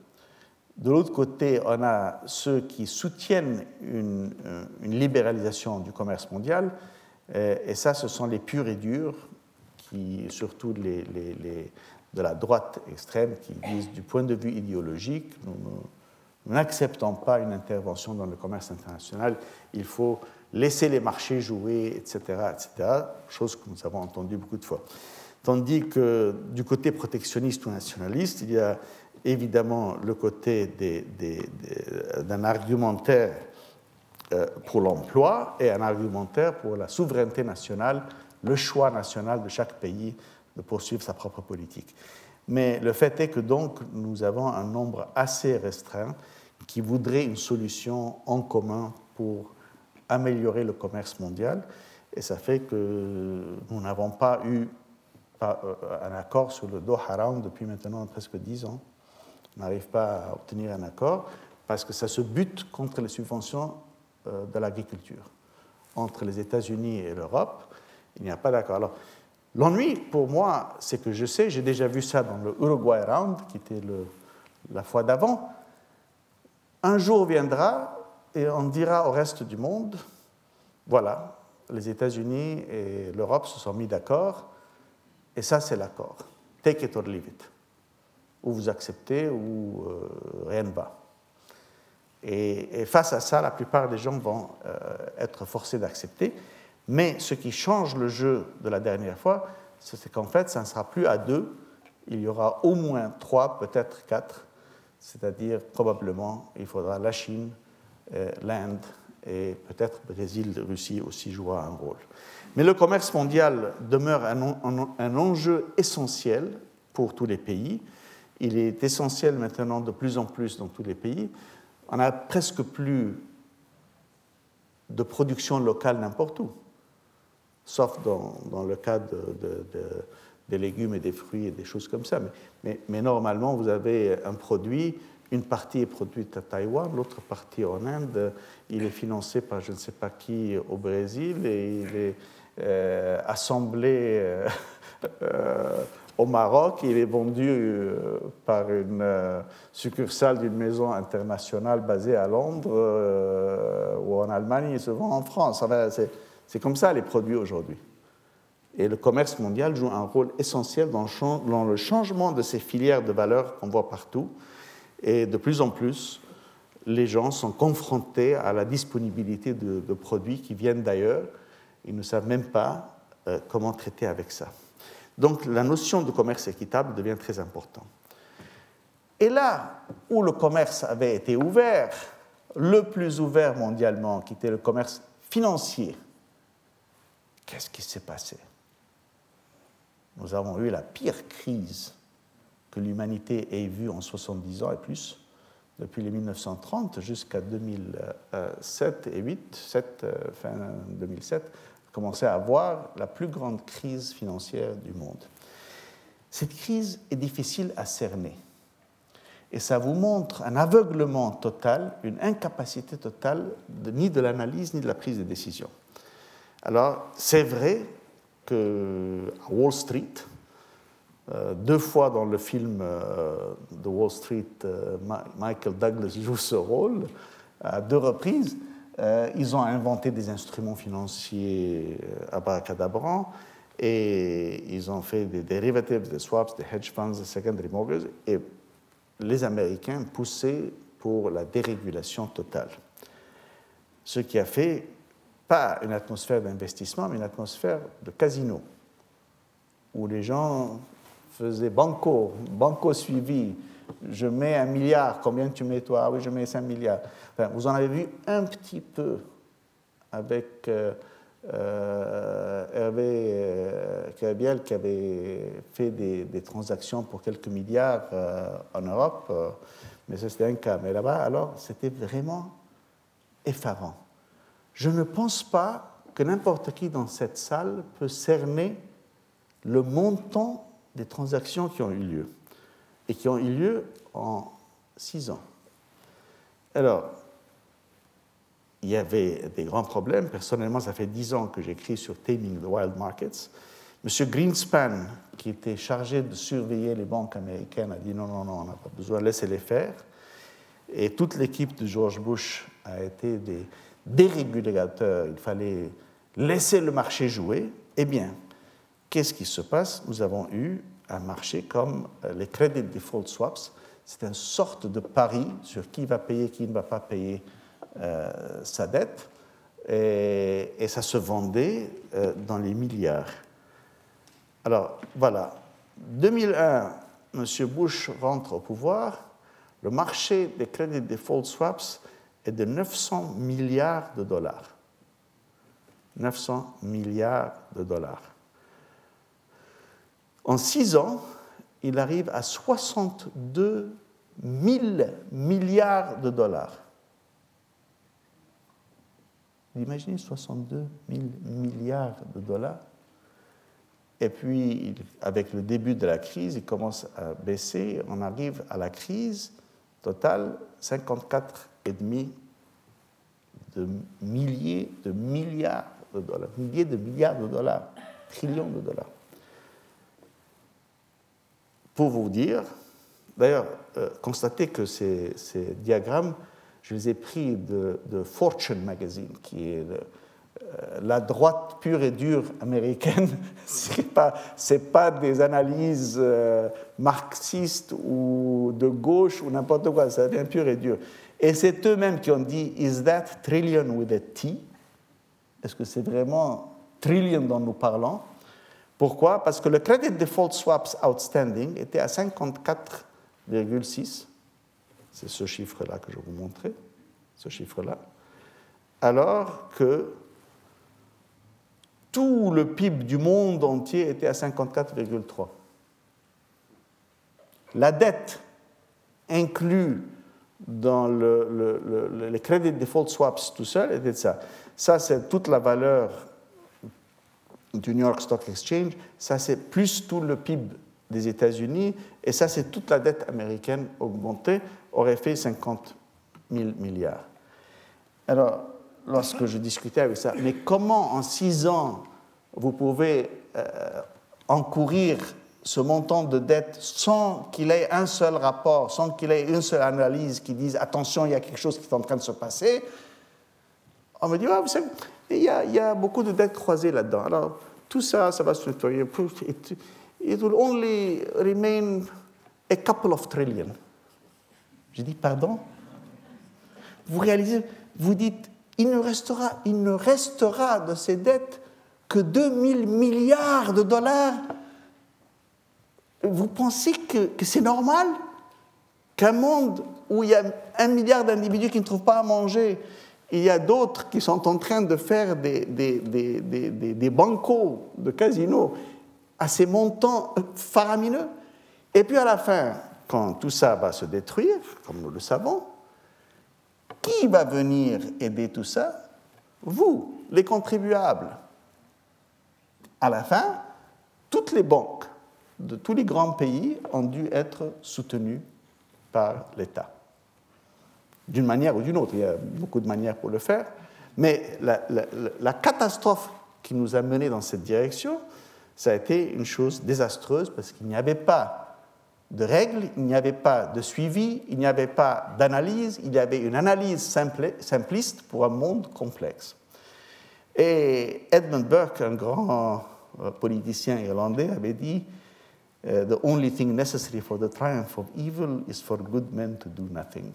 De l'autre côté, on a ceux qui soutiennent une, une libéralisation du commerce mondial, et ça, ce sont les purs et durs, qui, surtout les, les, les, de la droite extrême, qui disent du point de vue idéologique, nous, nous n'acceptons pas une intervention dans le commerce international, il faut laisser les marchés jouer, et cetera, et cetera, chose que nous avons entendue beaucoup de fois. Tandis que du côté protectionniste ou nationaliste, il y a évidemment le côté des, des, des, d'un argumentaire pour l'emploi et un argumentaire pour la souveraineté nationale, le choix national de chaque pays de poursuivre sa propre politique. Mais le fait est que donc nous avons un nombre assez restreint qui voudrait une solution en commun pour améliorer le commerce mondial, et ça fait que nous n'avons pas eu un accord sur le Doha Round depuis maintenant presque dix ans. On n'arrive pas à obtenir un accord parce que ça se bute contre les subventions de l'agriculture. Entre les États-Unis et l'Europe, il n'y a pas d'accord. Alors, l'ennui, pour moi, c'est que je sais, j'ai déjà vu ça dans le Uruguay Round, qui était le, la fois d'avant. Un jour viendra et on dira au reste du monde, voilà, les États-Unis et l'Europe se sont mis d'accord, et ça, c'est l'accord. Take it or leave it. Ou vous acceptez, ou euh, rien ne va. Et face à ça, la plupart des gens vont être forcés d'accepter. Mais ce qui change le jeu de la dernière fois, c'est qu'en fait, ça ne sera plus à deux, il y aura au moins trois, peut-être quatre, c'est-à-dire probablement, il faudra la Chine, l'Inde et peut-être Brésil, Russie aussi jouera un rôle. Mais le commerce mondial demeure un enjeu essentiel pour tous les pays. Il est essentiel maintenant de plus en plus dans tous les pays. On n'a presque plus de production locale n'importe où, sauf dans, dans le cas de, de, de, des légumes et des fruits et des choses comme ça. Mais, mais, mais normalement, vous avez un produit Une partie est produite à Taïwan, l'autre partie en Inde. Il est financé par je ne sais pas qui au Brésil et il est euh, assemblé euh, au Maroc. Il est vendu euh, par une euh, succursale d'une maison internationale basée à Londres euh, ou en Allemagne. Il se vend en France. Enfin, c'est, c'est comme ça les produits aujourd'hui. Et le commerce mondial joue un rôle essentiel dans le changement de ces filières de valeurs qu'on voit partout. Et de plus en plus, les gens sont confrontés à la disponibilité de, de produits qui viennent d'ailleurs. Ils ne savent même pas euh, comment traiter avec ça. Donc la notion de commerce équitable devient très importante. Et là où le commerce avait été ouvert, le plus ouvert mondialement, qui était le commerce financier, qu'est-ce qui s'est passé ? Nous avons eu la pire crise que l'humanité ait vue en soixante-dix ans et plus, depuis les mille neuf cent trente jusqu'à deux mille sept et huit, sept, fin deux mille sept, commençait à avoir la plus grande crise financière du monde. Cette crise est difficile à cerner. Et ça vous montre un aveuglement total, une incapacité totale de, ni de l'analyse ni de la prise de décision. Alors, c'est vrai qu'à Wall Street, Euh, deux fois dans le film euh, de Wall Street, euh, Ma- Michael Douglas joue ce rôle, à deux reprises. Euh, ils ont inventé des instruments financiers abracadabrants et ils ont fait des derivatives, des swaps, des hedge funds, des secondary mortgages. Et les Américains poussaient pour la dérégulation totale. Ce qui a fait, pas une atmosphère d'investissement, mais une atmosphère de casino, où les gens faisait banco, banco suivi, je mets un milliard, combien tu mets toi ? Ah oui, je mets cinq milliards. Enfin, vous en avez vu un petit peu avec euh, euh, Hervé Kerbiel euh, qui avait fait des, des transactions pour quelques milliards euh, en Europe, euh, mais ça c'était un cas. Mais là-bas, alors, c'était vraiment effarant. Je ne pense pas que n'importe qui dans cette salle peut cerner le montant des transactions qui ont eu lieu, et qui ont eu lieu en six ans. Alors, il y avait des grands problèmes. Personnellement, ça fait dix ans que j'écris sur Taming the Wild Markets. Monsieur Greenspan, qui était chargé de surveiller les banques américaines, a dit non, non, non, on n'a pas besoin, laissez-les faire. Et toute l'équipe de George Bush a été des dérégulateurs. Il fallait laisser le marché jouer. Eh bien, qu'est-ce qui se passe ? Nous avons eu un marché comme les credit default swaps. C'est une sorte de pari sur qui va payer, qui ne va pas payer euh, sa dette. Et, et ça se vendait euh, dans les milliards. Alors, voilà. deux mille un, M. Bush rentre au pouvoir. Le marché des credit default swaps est de neuf cents milliards de dollars. neuf cents milliards de dollars. En six ans, il arrive à soixante-deux mille milliards de dollars. Vous imaginez soixante-deux mille milliards de dollars. Et puis, avec le début de la crise, il commence à baisser. On arrive à la crise totale, cinquante-quatre virgule cinq milliers de milliards de dollars. Milliers de milliards de dollars, trillions de dollars. Pour vous dire, d'ailleurs, euh, constatez que ces, ces diagrammes, je les ai pris de, de Fortune Magazine, qui est le, euh, la droite pure et dure américaine. C'est pas, c'est pas des analyses euh, marxistes ou de gauche ou n'importe quoi, ça devient pur et dur. Et c'est eux-mêmes qui ont dit « Is that trillion with a T » ? Est-ce que c'est vraiment trillion dont nous parlons ? Pourquoi ? Parce que le credit default swaps outstanding était à cinquante-quatre virgule six. C'est ce chiffre-là que je vous montrais, ce chiffre-là. Alors que tout le P I B du monde entier était à cinquante-quatre virgule trois. La dette inclue dans le, le, le, les credit default swaps tout seul était ça. Ça, c'est toute la valeur du New York Stock Exchange, ça c'est plus tout le P I B des États-Unis, et ça, c'est toute la dette américaine augmentée, aurait fait cinquante mille milliards. Alors, lorsque je discutais avec ça, mais comment en six ans vous pouvez euh, encourir ce montant de dette sans qu'il ait un seul rapport, sans qu'il ait une seule analyse qui dise « attention, il y a quelque chose qui est en train de se passer », on me dit ah, « vous savez, il y, a, il y a beaucoup de dettes croisées là-dedans. » Alors, tout ça, ça va se nettoyer. It, it will only remain a couple of trillion. J'ai dit « pardon ?» Vous réalisez, vous dites « il ne restera, il ne restera de ces dettes que deux mille milliards de dollars ». Vous pensez que, que c'est normal qu'un monde où il y a un milliard d'individus qui ne trouvent pas à manger, il y a d'autres qui sont en train de faire des, des, des, des, des, des bancos de casinos à ces montants faramineux. Et puis à la fin, quand tout ça va se détruire, comme nous le savons, qui va venir aider tout ça? Vous, les contribuables. À la fin, toutes les banques de tous les grands pays ont dû être soutenus par l'État. D'une manière ou d'une autre, il y a beaucoup de manières pour le faire, mais la, la, la catastrophe qui nous a menés dans cette direction, ça a été une chose désastreuse parce qu'il n'y avait pas de règles, il n'y avait pas de suivi, il n'y avait pas d'analyse, il y avait une analyse simple, simpliste pour un monde complexe. Et Edmund Burke, un grand politicien irlandais, avait dit Uh, the only thing necessary for the triumph of evil is for good men to do nothing.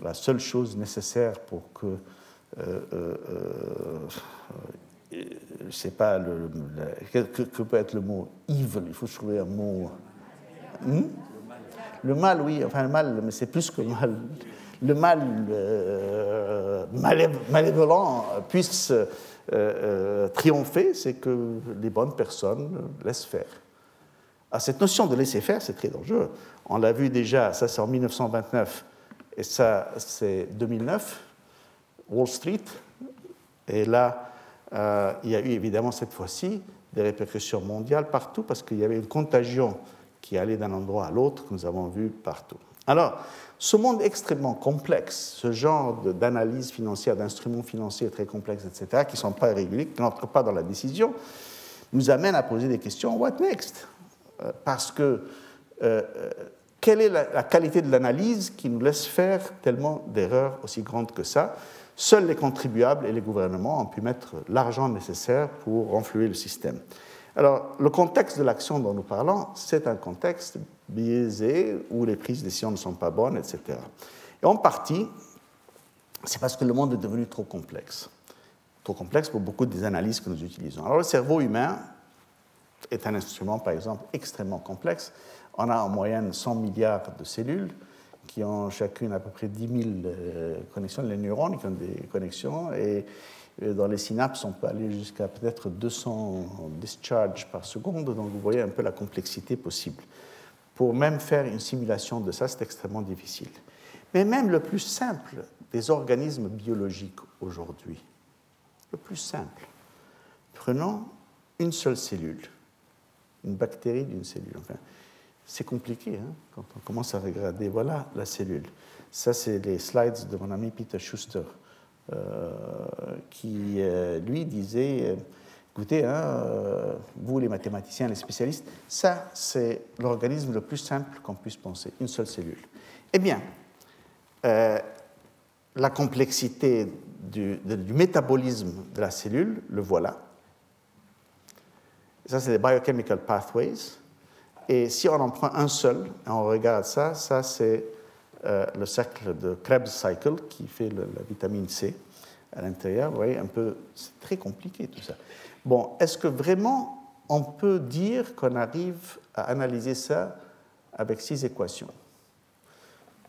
La seule chose nécessaire pour que, euh, euh, euh, je ne sais pas, le, le, que, que peut être le mot evil, il faut trouver un mot. Hmm? Le mal, oui, enfin le mal, mais c'est plus que le mal. Le mal euh, malévolant puisse euh, euh, triompher, c'est que les bonnes personnes laissent faire. Ah, cette notion de laisser faire, c'est très dangereux. On l'a vu déjà, ça c'est en dix-neuf cent vingt-neuf et ça c'est deux mille neuf, Wall Street. Et là, euh, il y a eu évidemment cette fois-ci des répercussions mondiales partout parce qu'il y avait une contagion qui allait d'un endroit à l'autre que nous avons vu partout. Alors, ce monde extrêmement complexe, ce genre de, d'analyse financière, d'instruments financiers très complexes, et cetera, qui ne sont pas régulés, qui n'entrent pas dans la décision, nous amène à poser des questions « what next ?» Parce que euh, quelle est la, la qualité de l'analyse qui nous laisse faire tellement d'erreurs aussi grandes que ça? Seuls les contribuables et les gouvernements ont pu mettre l'argent nécessaire pour renflouer le système. Alors, le contexte de l'action dont nous parlons, c'est un contexte biaisé où les prises de décision ne sont pas bonnes, et cetera. Et en partie, c'est parce que le monde est devenu trop complexe. Trop complexe pour beaucoup des analyses que nous utilisons. Alors, le cerveau humain est un instrument, par exemple, extrêmement complexe. On a en moyenne cent milliards de cellules qui ont chacune à peu près dix mille euh, connexions. Les neurones qui ont des connexions. Et euh, dans les synapses, on peut aller jusqu'à peut-être deux cents discharges par seconde. Donc, vous voyez un peu la complexité possible. Pour même faire une simulation de ça, c'est extrêmement difficile. Mais même le plus simple des organismes biologiques aujourd'hui, le plus simple, prenons une seule cellule, une bactérie d'une cellule. Enfin, c'est compliqué hein, quand on commence à regarder. Voilà la cellule. Ça, c'est les slides de mon ami Peter Schuster, euh, qui, euh, lui, disait euh, écoutez, hein, euh, vous, les mathématiciens, les spécialistes, ça, c'est l'organisme le plus simple qu'on puisse penser, une seule cellule. Eh bien, euh, la complexité du, de, du métabolisme de la cellule, le voilà. Ça, c'est les biochemical pathways. Et si on en prend un seul, et on regarde ça, ça, c'est euh, le cercle de Krebs cycle qui fait le, la vitamine C à l'intérieur. Vous voyez, un peu, c'est très compliqué tout ça. Bon, est-ce que vraiment on peut dire qu'on arrive à analyser ça avec six équations?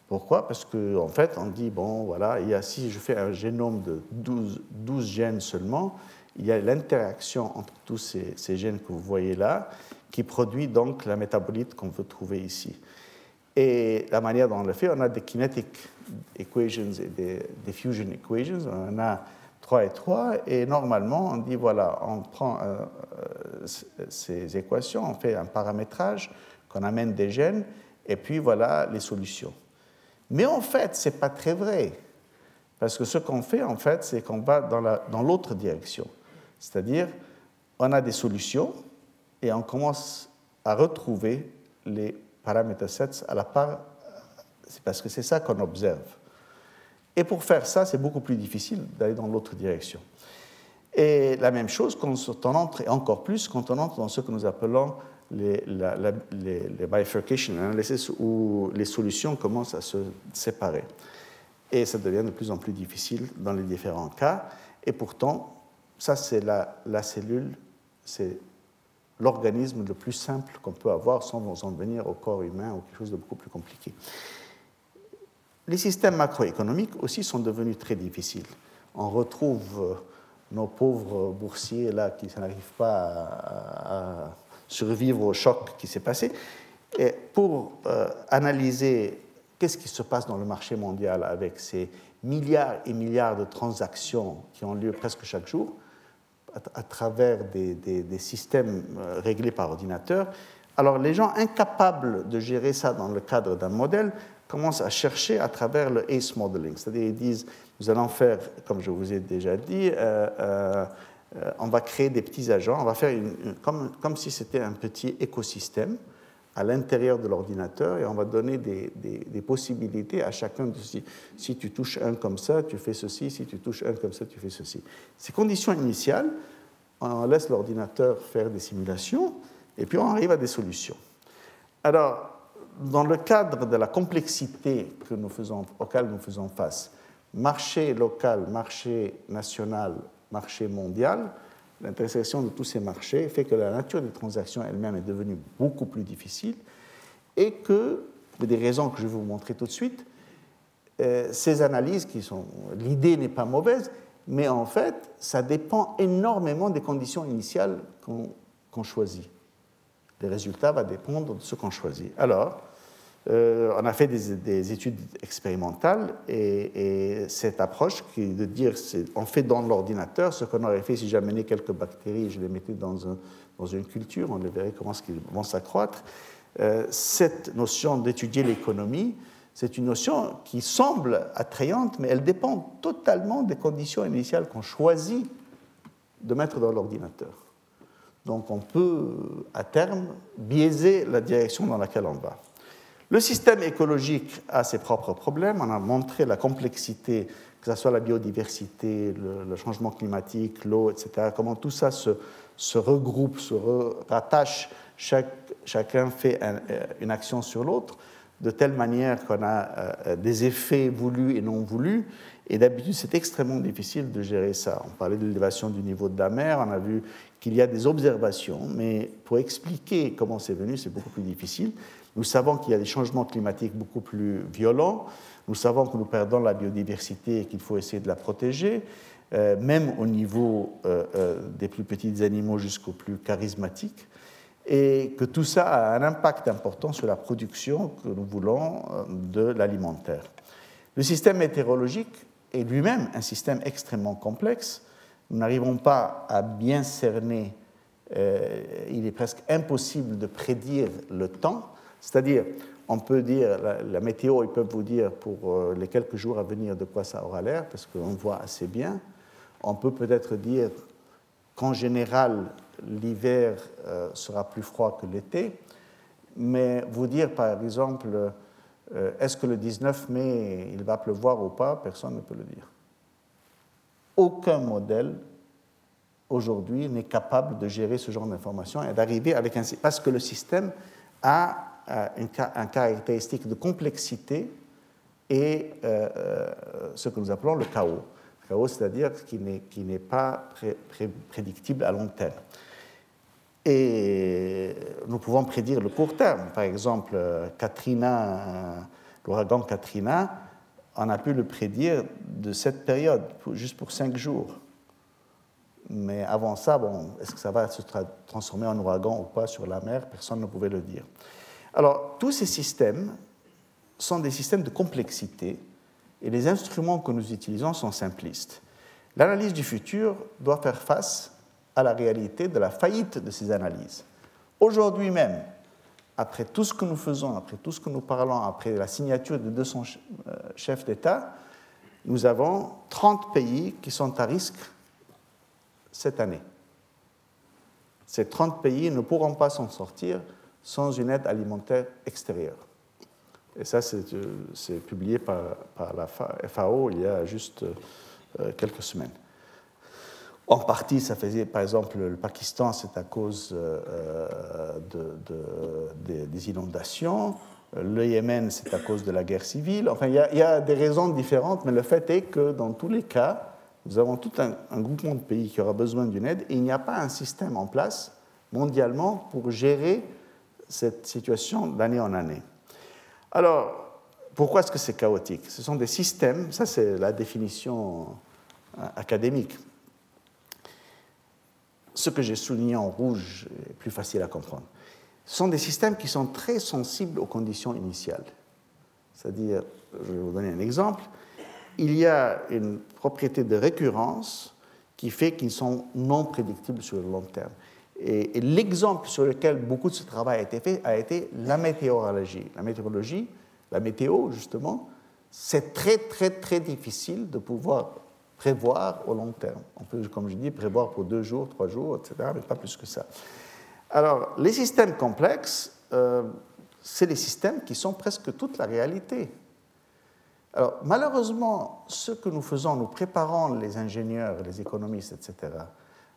Pourquoi? Parce qu'en en fait, on dit, bon, voilà, il y a, si je fais un génome de douze gènes seulement, il y a l'interaction entre tous ces, ces gènes que vous voyez là qui produit donc la métabolite qu'on veut trouver ici. Et la manière dont on le fait, on a des kinetic equations et des, des fusion equations, on en a trois et trois, et normalement, on dit, voilà, on prend euh, ces équations, on fait un paramétrage qu'on amène des gènes, et puis voilà les solutions. Mais en fait, ce n'est pas très vrai, parce que ce qu'on fait, en fait, c'est qu'on va dans, la, dans l'autre direction. C'est-à-dire, on a des solutions et on commence à retrouver les paramétracets à la part, c'est parce que c'est ça qu'on observe. Et pour faire ça, c'est beaucoup plus difficile d'aller dans l'autre direction. Et la même chose quand on entre, et encore plus quand on entre dans ce que nous appelons les, la, la, les, les bifurcation analysis, où les solutions commencent à se séparer. Et ça devient de plus en plus difficile dans les différents cas. Et pourtant, ça, c'est la, la cellule, c'est l'organisme le plus simple qu'on peut avoir sans en venir au corps humain ou quelque chose de beaucoup plus compliqué. Les systèmes macroéconomiques aussi sont devenus très difficiles. On retrouve nos pauvres boursiers là, qui n'arrivent pas à, à survivre au choc qui s'est passé. Et pour euh, analyser qu'est-ce qui se passe dans le marché mondial avec ces milliards et milliards de transactions qui ont lieu presque chaque jour, à, à travers des, des, des systèmes réglés par ordinateur, alors les gens incapables de gérer ça dans le cadre d'un modèle commencent à chercher à travers le A C E modeling. C'est-à-dire, ils disent, nous allons faire, comme je vous ai déjà dit, euh, euh, euh, on va créer des petits agents, on va faire une, une, comme, comme si c'était un petit écosystème à l'intérieur de l'ordinateur, et on va donner des, des, des possibilités à chacun de si, si tu touches un comme ça, tu fais ceci, si tu touches un comme ça, tu fais ceci. Ces conditions initiales, on laisse l'ordinateur faire des simulations, et puis on arrive à des solutions. Alors, dans le cadre de la complexité que nous faisons, auquel nous faisons face, marché local, marché national, marché mondial, l'intersection de tous ces marchés fait que la nature des transactions elle-même est devenue beaucoup plus difficile et que, pour des raisons que je vais vous montrer tout de suite, euh, ces analyses qui sont... L'idée n'est pas mauvaise, mais en fait, ça dépend énormément des conditions initiales qu'on, qu'on choisit. Les résultats vont dépendre de ce qu'on choisit. Alors, euh, on a fait des, des études expérimentales et, et cette approche qui est de dire c'est, on fait dans l'ordinateur ce qu'on aurait fait si j'amenais quelques bactéries et je les mettais dans, un, dans une culture, on les verrait comment ils vont s'accroître. Euh, cette notion d'étudier l'économie, c'est une notion qui semble attrayante, mais elle dépend totalement des conditions initiales qu'on choisit de mettre dans l'ordinateur. Donc on peut, à terme, biaiser la direction dans laquelle on va. Le système écologique a ses propres problèmes. On a montré la complexité, que ce soit la biodiversité, le, le changement climatique, l'eau, et cetera, comment tout ça se, se regroupe, se rattache. Chaque, chacun fait un, une action sur l'autre, de telle manière qu'on a euh, des effets voulus et non voulus. Et d'habitude, c'est extrêmement difficile de gérer ça. On parlait de l'élévation du niveau de la mer, on a vu qu'il y a des observations, mais pour expliquer comment c'est venu, c'est beaucoup plus difficile. Nous savons qu'il y a des changements climatiques beaucoup plus violents, nous savons que nous perdons la biodiversité et qu'il faut essayer de la protéger, euh, même au niveau euh, euh, des plus petits animaux jusqu'aux plus charismatiques, et que tout ça a un impact important sur la production que nous voulons de l'alimentaire. Le système météorologique est lui-même un système extrêmement complexe. Nous n'arrivons pas à bien cerner, euh, il est presque impossible de prédire le temps. C'est-à-dire, on peut dire, la, la météo, ils peuvent vous dire pour euh, les quelques jours à venir de quoi ça aura l'air, parce qu'on voit assez bien. On peut peut-être dire qu'en général, l'hiver euh, sera plus froid que l'été, mais vous dire, par exemple, euh, est-ce que le dix-neuf mai, il va pleuvoir ou pas, personne ne peut le dire. Aucun modèle, aujourd'hui, n'est capable de gérer ce genre d'informations et d'arriver avec un... Parce que le système a une caractéristique de complexité et euh, ce que nous appelons le chaos. Le chaos, c'est-à-dire qui n'est, qui n'est pas pré, pré, prédictible à long terme. Et nous pouvons prédire le court terme. Par exemple, Katrina, l'ouragan Katrina, on a pu le prédire de cette période, juste pour cinq jours. Mais avant ça, bon, est-ce que ça va se tra- transformer en ouragan ou pas sur la mer? Personne ne pouvait le dire. Alors, tous ces systèmes sont des systèmes de complexité et les instruments que nous utilisons sont simplistes. L'analyse du futur doit faire face à la réalité de la faillite de ces analyses. Aujourd'hui même, après tout ce que nous faisons, après tout ce que nous parlons, après la signature de deux cents chefs d'État, nous avons trente pays qui sont à risque cette année. Ces trente pays ne pourront pas s'en sortir sans une aide alimentaire extérieure. Et ça, c'est, c'est publié par, par la F A O il y a juste quelques semaines. En partie, ça faisait, par exemple, le Pakistan, c'est à cause euh, de, de, de, des inondations. Le Yémen, c'est à cause de la guerre civile. Enfin, il y, a, il y a des raisons différentes, mais le fait est que, dans tous les cas, nous avons tout un, un groupement de pays qui aura besoin d'une aide et il n'y a pas un système en place mondialement pour gérer cette situation d'année en année. Alors, pourquoi est-ce que c'est chaotique ? Ce sont des systèmes, ça c'est la définition académique. Ce que j'ai souligné en rouge est plus facile à comprendre. Ce sont des systèmes qui sont très sensibles aux conditions initiales. C'est-à-dire, je vais vous donner un exemple, il y a une propriété de récurrence qui fait qu'ils sont non prédictibles sur le long terme. Et, et l'exemple sur lequel beaucoup de ce travail a été fait a été la météorologie. La météorologie, la météo justement, c'est très très très difficile de pouvoir prévoir au long terme. On peut, comme je dis, prévoir pour deux jours, trois jours, et cetera, mais pas plus que ça. Alors, les systèmes complexes, euh, c'est les systèmes qui sont presque toute la réalité. Alors, malheureusement, ce que nous faisons, nous préparons les ingénieurs, les économistes, et cetera,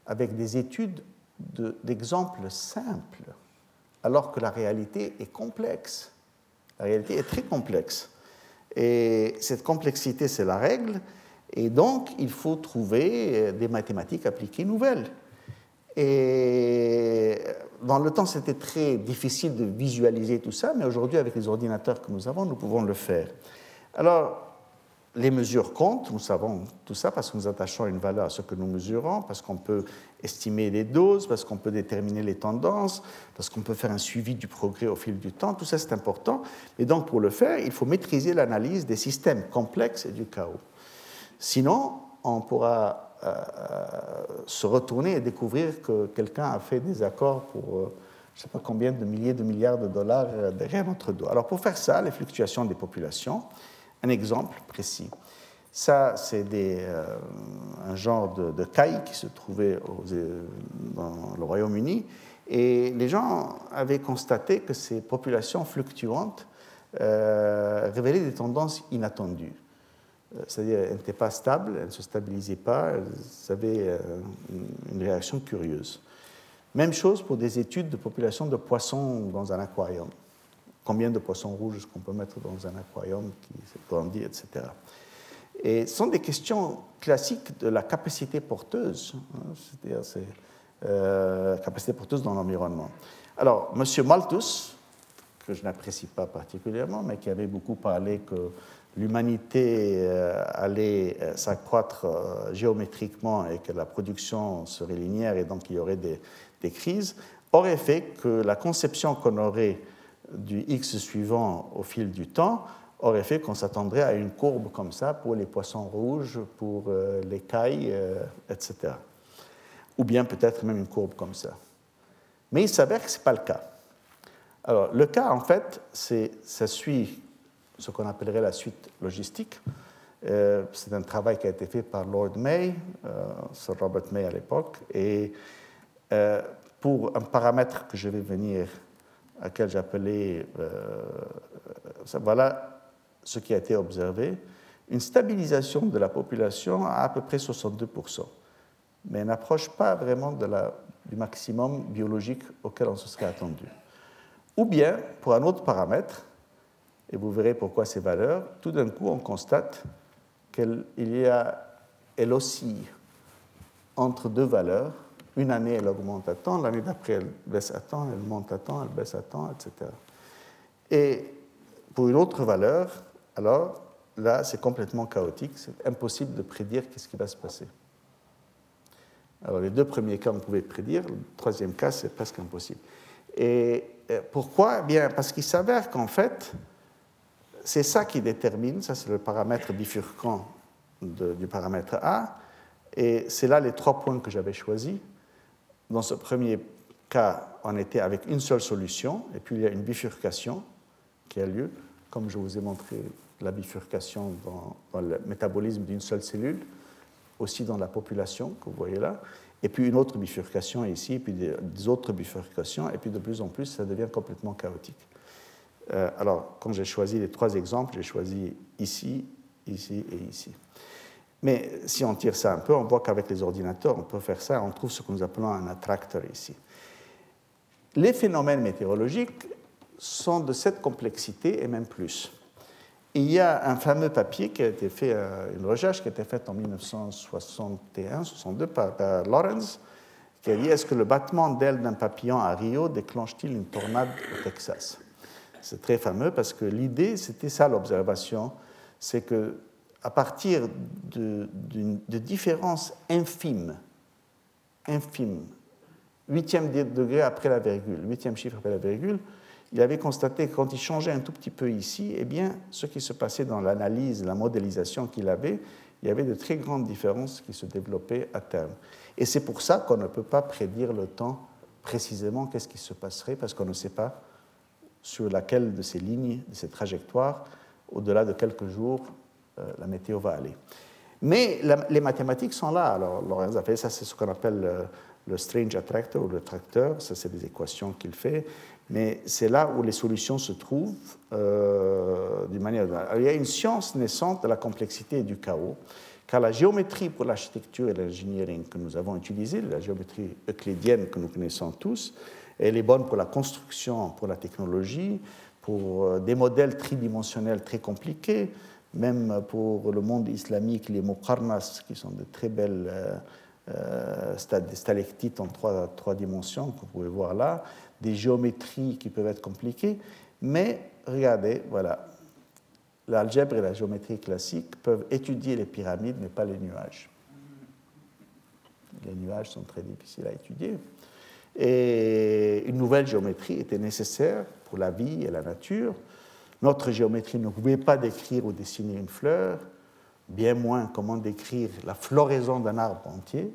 avec des études de, d'exemples simples, alors que la réalité est complexe. La réalité est très complexe. Et cette complexité, c'est la règle. Et donc, il faut trouver des mathématiques appliquées nouvelles. Et dans le temps, c'était très difficile de visualiser tout ça, mais aujourd'hui, avec les ordinateurs que nous avons, nous pouvons le faire. Alors, les mesures comptent, nous savons tout ça, parce que nous attachons une valeur à ce que nous mesurons, parce qu'on peut estimer les doses, parce qu'on peut déterminer les tendances, parce qu'on peut faire un suivi du progrès au fil du temps, tout ça c'est important. Et donc, pour le faire, il faut maîtriser l'analyse des systèmes complexes et du chaos. Sinon, on pourra euh, se retourner et découvrir que quelqu'un a fait des accords pour euh, je ne sais pas combien de milliers de milliards de dollars derrière notre dos. Alors, pour faire ça, les fluctuations des populations, un exemple précis. Ça, c'est des, euh, un genre de, de caille qui se trouvait aux, dans le Royaume-Uni. Et les gens avaient constaté que ces populations fluctuantes euh, révélaient des tendances inattendues. C'est-à-dire qu'elles n'étaient pas stables, elles ne se stabilisaient pas, elles avaient une réaction curieuse. Même chose pour des études de population de poissons dans un aquarium. Combien de poissons rouges est-ce qu'on peut mettre dans un aquarium qui grandit, et cetera. Et ce sont des questions classiques de la capacité porteuse, hein, c'est-à-dire c'est, euh, capacité porteuse dans l'environnement. Alors, M. Malthus, que je n'apprécie pas particulièrement, mais qui avait beaucoup parlé que l'humanité allait s'accroître géométriquement et que la production serait linéaire et donc il y aurait des, des crises, aurait fait que la conception qu'on aurait du X suivant au fil du temps aurait fait qu'on s'attendrait à une courbe comme ça pour les poissons rouges, pour les cailles, et cetera. Ou bien peut-être même une courbe comme ça. Mais il s'avère que ce n'est pas le cas. Alors, le cas, en fait, c'est, ça suit ce qu'on appellerait la suite logistique. Euh, c'est un travail qui a été fait par Lord May, euh, Sir Robert May à l'époque, et euh, pour un paramètre que je vais venir, à quel j'appelais, euh, ça, voilà ce qui a été observé, une stabilisation de la population à à peu près soixante-deux pour cent, mais elle n'approche pas vraiment de la, du maximum biologique auquel on se serait attendu. Ou bien, pour un autre paramètre, et vous verrez pourquoi ces valeurs, tout d'un coup, on constate qu'elle il y a, elle oscille entre deux valeurs. Une année, elle augmente à temps, l'année d'après, elle baisse à temps, elle monte à temps, elle baisse à temps, et cetera. Et pour une autre valeur, alors là, c'est complètement chaotique, c'est impossible de prédire ce qui va se passer. Alors, les deux premiers cas, on pouvait prédire, le troisième cas, c'est presque impossible. Et pourquoi ? Eh bien, parce qu'il s'avère qu'en fait, c'est ça qui détermine, ça c'est le paramètre bifurquant de, du paramètre A, et c'est là les trois points que j'avais choisis. Dans ce premier cas, on était avec une seule solution, et puis il y a une bifurcation qui a lieu, comme je vous ai montré la bifurcation dans, dans le métabolisme d'une seule cellule, aussi dans la population, que vous voyez là, et puis une autre bifurcation ici, et puis des autres bifurcations, et puis de plus en plus, ça devient complètement chaotique. Euh, alors, quand j'ai choisi les trois exemples, j'ai choisi ici, ici et ici. Mais si on tire ça un peu, on voit qu'avec les ordinateurs, on peut faire ça, on trouve ce que nous appelons un attracteur ici. Les phénomènes météorologiques sont de cette complexité et même plus. Il y a un fameux papier qui a été fait, une recherche qui a été faite en mille neuf cent soixante et un soixante-deux par Lorenz, qui a dit « Est-ce que le battement d'aile d'un papillon à Rio déclenche-t-il une tornade au Texas ?» C'est très fameux parce que l'idée, c'était ça l'observation, c'est que à partir de, de, de différences infimes, infimes, huitième degré après la virgule, huitième chiffre après la virgule, il avait constaté que quand il changeait un tout petit peu ici, eh bien, ce qui se passait dans l'analyse, la modélisation qu'il avait, il y avait de très grandes différences qui se développaient à terme. Et c'est pour ça qu'on ne peut pas prédire le temps précisément, qu'est-ce qui se passerait, parce qu'on ne sait pas sur laquelle de ces lignes, de ces trajectoires, au-delà de quelques jours, euh, la météo va aller. Mais la, les mathématiques sont là. Alors, Lorenz a fait ça, c'est ce qu'on appelle... Euh, le strange attractor ou le tracteur, ça c'est des équations qu'il fait, mais c'est là où les solutions se trouvent euh, d'une manière... Alors, il y a une science naissante de la complexité et du chaos, car la géométrie pour l'architecture et l'engineering que nous avons utilisée, la géométrie euclidienne que nous connaissons tous, elle est bonne pour la construction, pour la technologie, pour des modèles tridimensionnels très compliqués, même pour le monde islamique, les muqarnas, qui sont de très belles... Euh, Euh, des stalactites en trois, trois dimensions que vous pouvez voir là, des géométries qui peuvent être compliquées, mais regardez, voilà, l'algèbre et la géométrie classique peuvent étudier les pyramides, mais pas les nuages. Les nuages sont très difficiles à étudier. Et une nouvelle géométrie était nécessaire pour la vie et la nature. Notre géométrie ne pouvait pas décrire ou dessiner une fleur, bien moins comment décrire la floraison d'un arbre entier,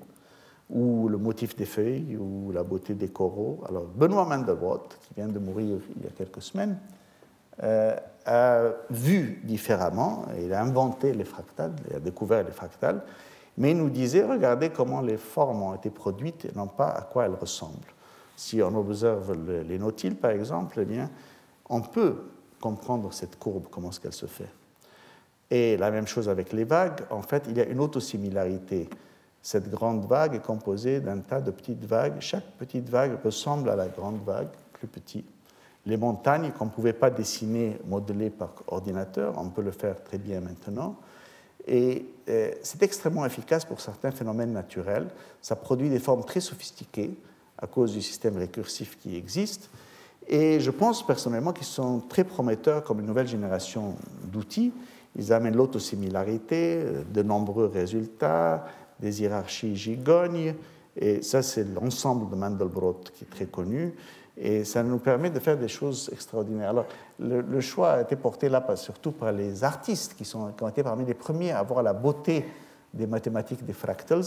ou le motif des feuilles, ou la beauté des coraux. Alors, Benoît Mandelbrot, qui vient de mourir il y a quelques semaines, euh, a vu différemment, il a inventé les fractales, il a découvert les fractales, mais il nous disait, regardez comment les formes ont été produites et non pas à quoi elles ressemblent. Si on observe les nautiles, par exemple, eh bien, on peut comprendre cette courbe, comment est-ce qu'elle se fait. Et la même chose avec les vagues, en fait, il y a une autosimilarité. Cette grande vague est composée d'un tas de petites vagues. Chaque petite vague ressemble à la grande vague, plus petite. Les montagnes qu'on ne pouvait pas dessiner, modeler par ordinateur, on peut le faire très bien maintenant. Et, et c'est extrêmement efficace pour certains phénomènes naturels. Ça produit des formes très sophistiquées à cause du système récursif qui existe. Et je pense personnellement qu'ils sont très prometteurs comme une nouvelle génération d'outils. Ils amènent l'autosimilarité, de nombreux résultats, des hiérarchies gigognes, et ça, c'est l'ensemble de Mandelbrot qui est très connu, et ça nous permet de faire des choses extraordinaires. Alors, le, le choix a été porté là surtout par les artistes qui, sont, qui ont été parmi les premiers à voir la beauté des mathématiques des fractals,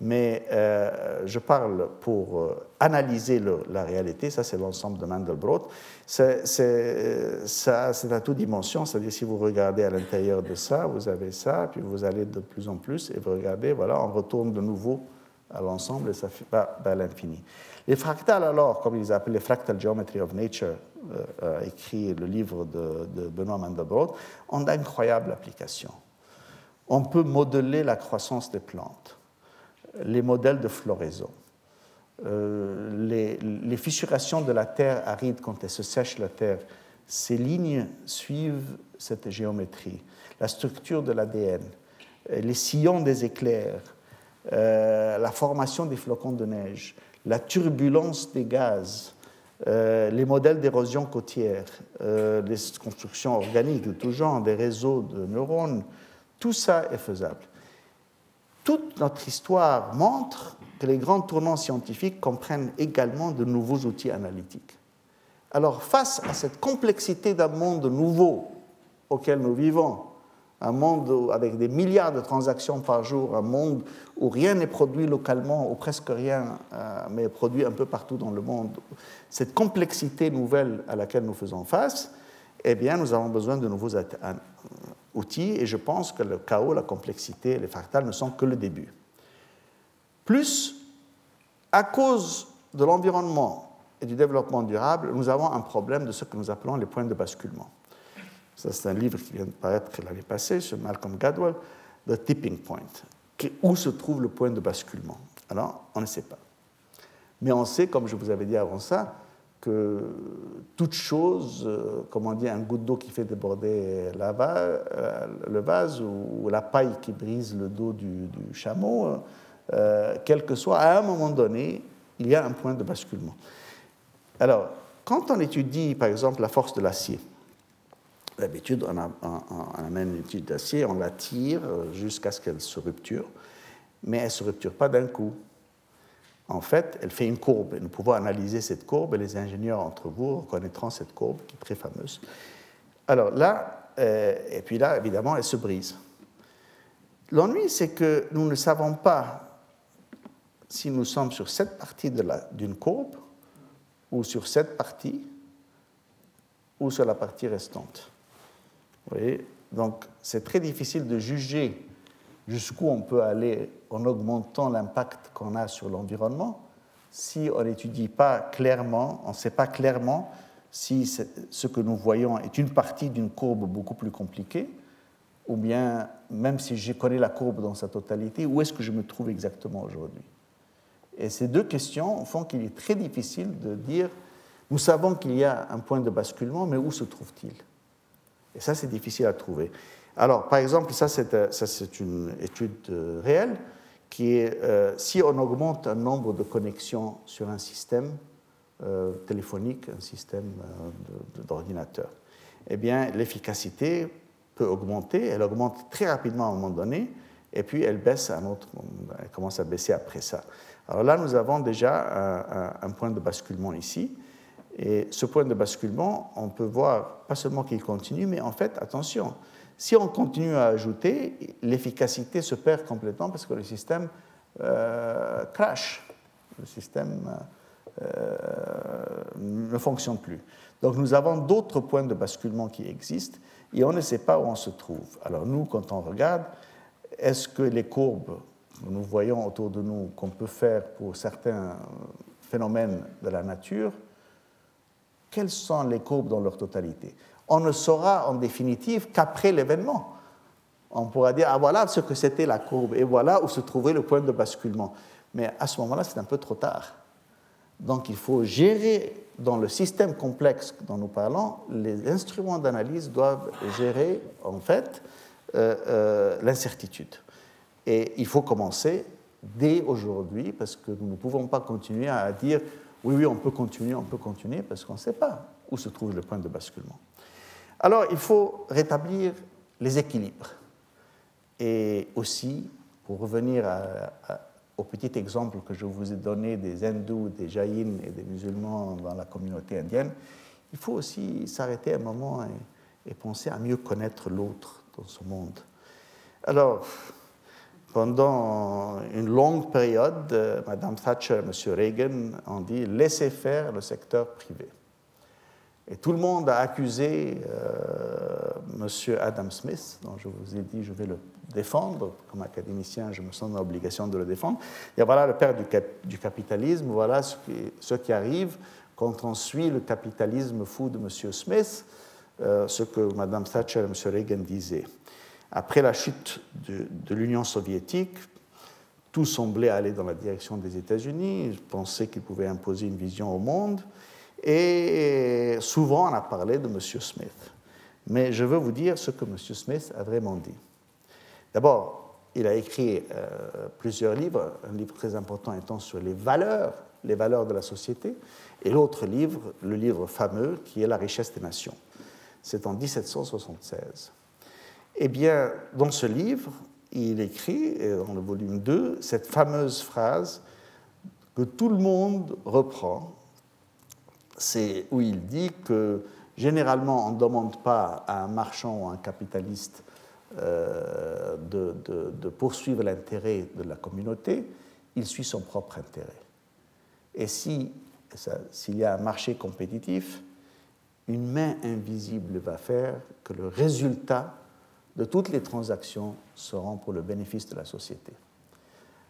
mais euh, je parle pour analyser le, la réalité, ça c'est l'ensemble de Mandelbrot, c'est, c'est, ça, c'est à toute dimension, c'est-à-dire si vous regardez à l'intérieur de ça, vous avez ça, puis vous allez de plus en plus, et vous regardez, voilà, on retourne de nouveau à l'ensemble, et ça va vers l'infini. Les fractales alors, comme ils appellent les Fractal Geometry of Nature, euh, euh, écrit le livre de, de Benoît Mandelbrot, ont d'incroyables applications. On peut modeler la croissance des plantes, les modèles de floraison, euh, les, les fissurations de la terre aride quand elle se sèche la terre. Ces lignes suivent cette géométrie, la structure de l'A D N, les sillons des éclairs, euh, la formation des flocons de neige, la turbulence des gaz, euh, les modèles d'érosion côtière, euh, les constructions organiques de tout genre, des réseaux de neurones. Tout ça est faisable. Toute notre histoire montre que les grands tournants scientifiques comprennent également de nouveaux outils analytiques. Alors, face à cette complexité d'un monde nouveau auquel nous vivons, un monde où, avec des milliards de transactions par jour, un monde où rien n'est produit localement, ou presque rien, euh, mais produit un peu partout dans le monde, cette complexité nouvelle à laquelle nous faisons face, eh bien, nous avons besoin de nouveaux outils, et je pense que le chaos, la complexité et les fractales ne sont que le début. Plus, à cause de l'environnement et du développement durable, nous avons un problème de ce que nous appelons les points de basculement. Ça, c'est un livre qui vient de paraître l'année passée, sur Malcolm Gladwell, « The Tipping Point », où se trouve le point de basculement. Alors, on ne sait pas. Mais on sait, comme je vous avais dit avant ça, que toute chose, comme on dit, un goutte d'eau qui fait déborder la vase, le vase, ou la paille qui brise le dos du, du chameau, euh, quel que soit, à un moment donné, il y a un point de basculement. Alors, quand on étudie, par exemple, la force de l'acier, d'habitude, on, a, on, on amène une étude d'acier, on la tire jusqu'à ce qu'elle se rupture, mais elle ne se rupture pas d'un coup. En fait, elle fait une courbe. Nous pouvons analyser cette courbe, et les ingénieurs entre vous reconnaîtront cette courbe qui est très fameuse. Alors là, euh, et puis là, évidemment, elle se brise. L'ennui, c'est que nous ne savons pas si nous sommes sur cette partie de la, d'une courbe, ou sur cette partie, ou sur la partie restante. Vous voyez ? Donc, c'est très difficile de juger jusqu'où on peut aller en augmentant l'impact qu'on a sur l'environnement si on n'étudie pas clairement, on ne sait pas clairement si ce que nous voyons est une partie d'une courbe beaucoup plus compliquée, ou bien, même si je connais la courbe dans sa totalité, où est-ce que je me trouve exactement aujourd'hui ? Et ces deux questions font qu'il est très difficile de dire nous savons qu'il y a un point de basculement, mais où se trouve-t-il ? Et ça, c'est difficile à trouver. Alors, par exemple, ça, c'est, ça, c'est une étude réelle qui est euh, si on augmente un nombre de connexions sur un système euh, téléphonique, un système euh, de, d'ordinateur, eh bien, l'efficacité peut augmenter. Elle augmente très rapidement à un moment donné, et puis elle baisse à un autre moment. Elle commence à baisser après ça. Alors là, nous avons déjà un, un, un point de basculement ici. Et ce point de basculement, on peut voir pas seulement qu'il continue, mais en fait, attention, si on continue à ajouter, l'efficacité se perd complètement parce que le système euh, crash, le système euh, ne fonctionne plus. Donc nous avons d'autres points de basculement qui existent et on ne sait pas où on se trouve. Alors nous, quand on regarde, est-ce que les courbes que nous voyons autour de nous, qu'on peut faire pour certains phénomènes de la nature, quelles sont les courbes dans leur totalité ? On ne saura en définitive qu'après l'événement. On pourra dire, ah voilà ce que c'était la courbe, et voilà où se trouvait le point de basculement. Mais à ce moment-là, c'est un peu trop tard. Donc il faut gérer, dans le système complexe dont nous parlons, les instruments d'analyse doivent gérer, en fait, euh, euh, l'incertitude. Et il faut commencer dès aujourd'hui, parce que nous ne pouvons pas continuer à dire oui, oui, on peut continuer, on peut continuer, parce qu'on ne sait pas où se trouve le point de basculement. Alors, il faut rétablir les équilibres. Et aussi, pour revenir à, à, au petit exemple que je vous ai donné des hindous, des jaïnes et des musulmans dans la communauté indienne, il faut aussi s'arrêter un moment et, et penser à mieux connaître l'autre dans ce monde. Alors, pendant une longue période, Mme Thatcher et M. Reagan ont dit « laissez faire le secteur privé ». Et tout le monde a accusé euh, M. Adam Smith, dont je vous ai dit je vais le défendre, comme académicien je me sens dans l'obligation de le défendre, et voilà le père du, cap, du capitalisme, voilà ce qui, ce qui arrive quand on suit le capitalisme fou de M. Smith, euh, ce que Mme Thatcher et M. Reagan disaient. Après la chute de, de l'Union soviétique, tout semblait aller dans la direction des États-Unis. Ils pensaient qu'ils pouvaient imposer une vision au monde. Et souvent, on a parlé de M. Smith. Mais je veux vous dire ce que M. Smith a vraiment dit. D'abord, il a écrit euh, plusieurs livres, un livre très important étant sur les valeurs, les valeurs de la société, et l'autre livre, le livre fameux, qui est « La richesse des nations ». C'est en dix-sept cent soixante-seize. Eh bien, dans ce livre, il écrit, dans le volume deux, cette fameuse phrase que tout le monde reprend, c'est où il dit que généralement, on ne demande pas à un marchand ou à un capitaliste euh, de, de, de poursuivre l'intérêt de la communauté, il suit son propre intérêt. Et si, ça, s'il y a un marché compétitif, une main invisible va faire que le résultat de toutes les transactions seront pour le bénéfice de la société.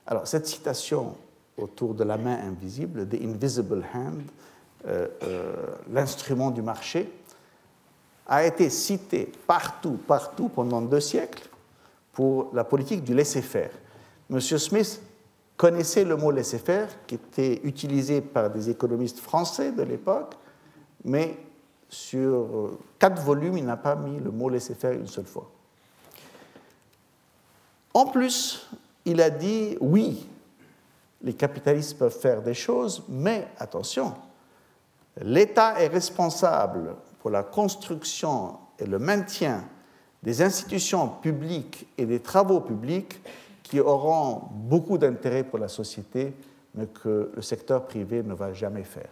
Alors, cette citation autour de la main invisible, « the invisible hand », euh, euh, l'instrument du marché, a été citée partout, partout pendant deux siècles pour la politique du laisser-faire. M. Smith connaissait le mot laisser-faire, qui était utilisé par des économistes français de l'époque, mais sur quatre volumes, il n'a pas mis le mot laisser-faire une seule fois. En plus, il a dit, oui, les capitalistes peuvent faire des choses, mais attention, l'État est responsable pour la construction et le maintien des institutions publiques et des travaux publics qui auront beaucoup d'intérêt pour la société, mais que le secteur privé ne va jamais faire.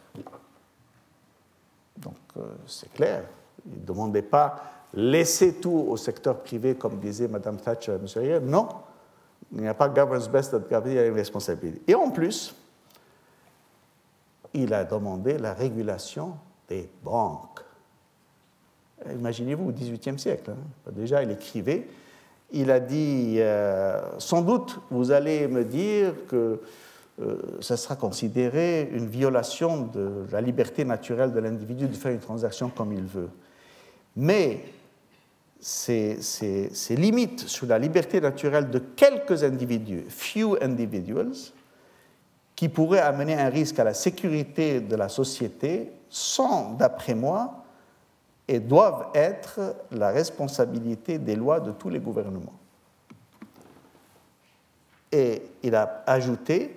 Donc, euh, c'est clair. Il ne demandait pas « laissez tout au secteur privé », comme disait Mme Thatcher et M. Reagan. Non, il n'y a pas « governance best » il y a une responsabilité. Et en plus, il a demandé la régulation des banques. Imaginez-vous, au XVIIIe siècle, hein, déjà, il écrivait. Il a dit euh, « Sans doute, vous allez me dire que euh, ça sera considéré une violation de la liberté naturelle de l'individu de faire une transaction comme il veut. Mais ces, ces, ces limites sur la liberté naturelle de quelques individus, « few individuals », qui pourraient amener un risque à la sécurité de la société, sont, d'après moi, et doivent être la responsabilité des lois de tous les gouvernements. » Et il a ajouté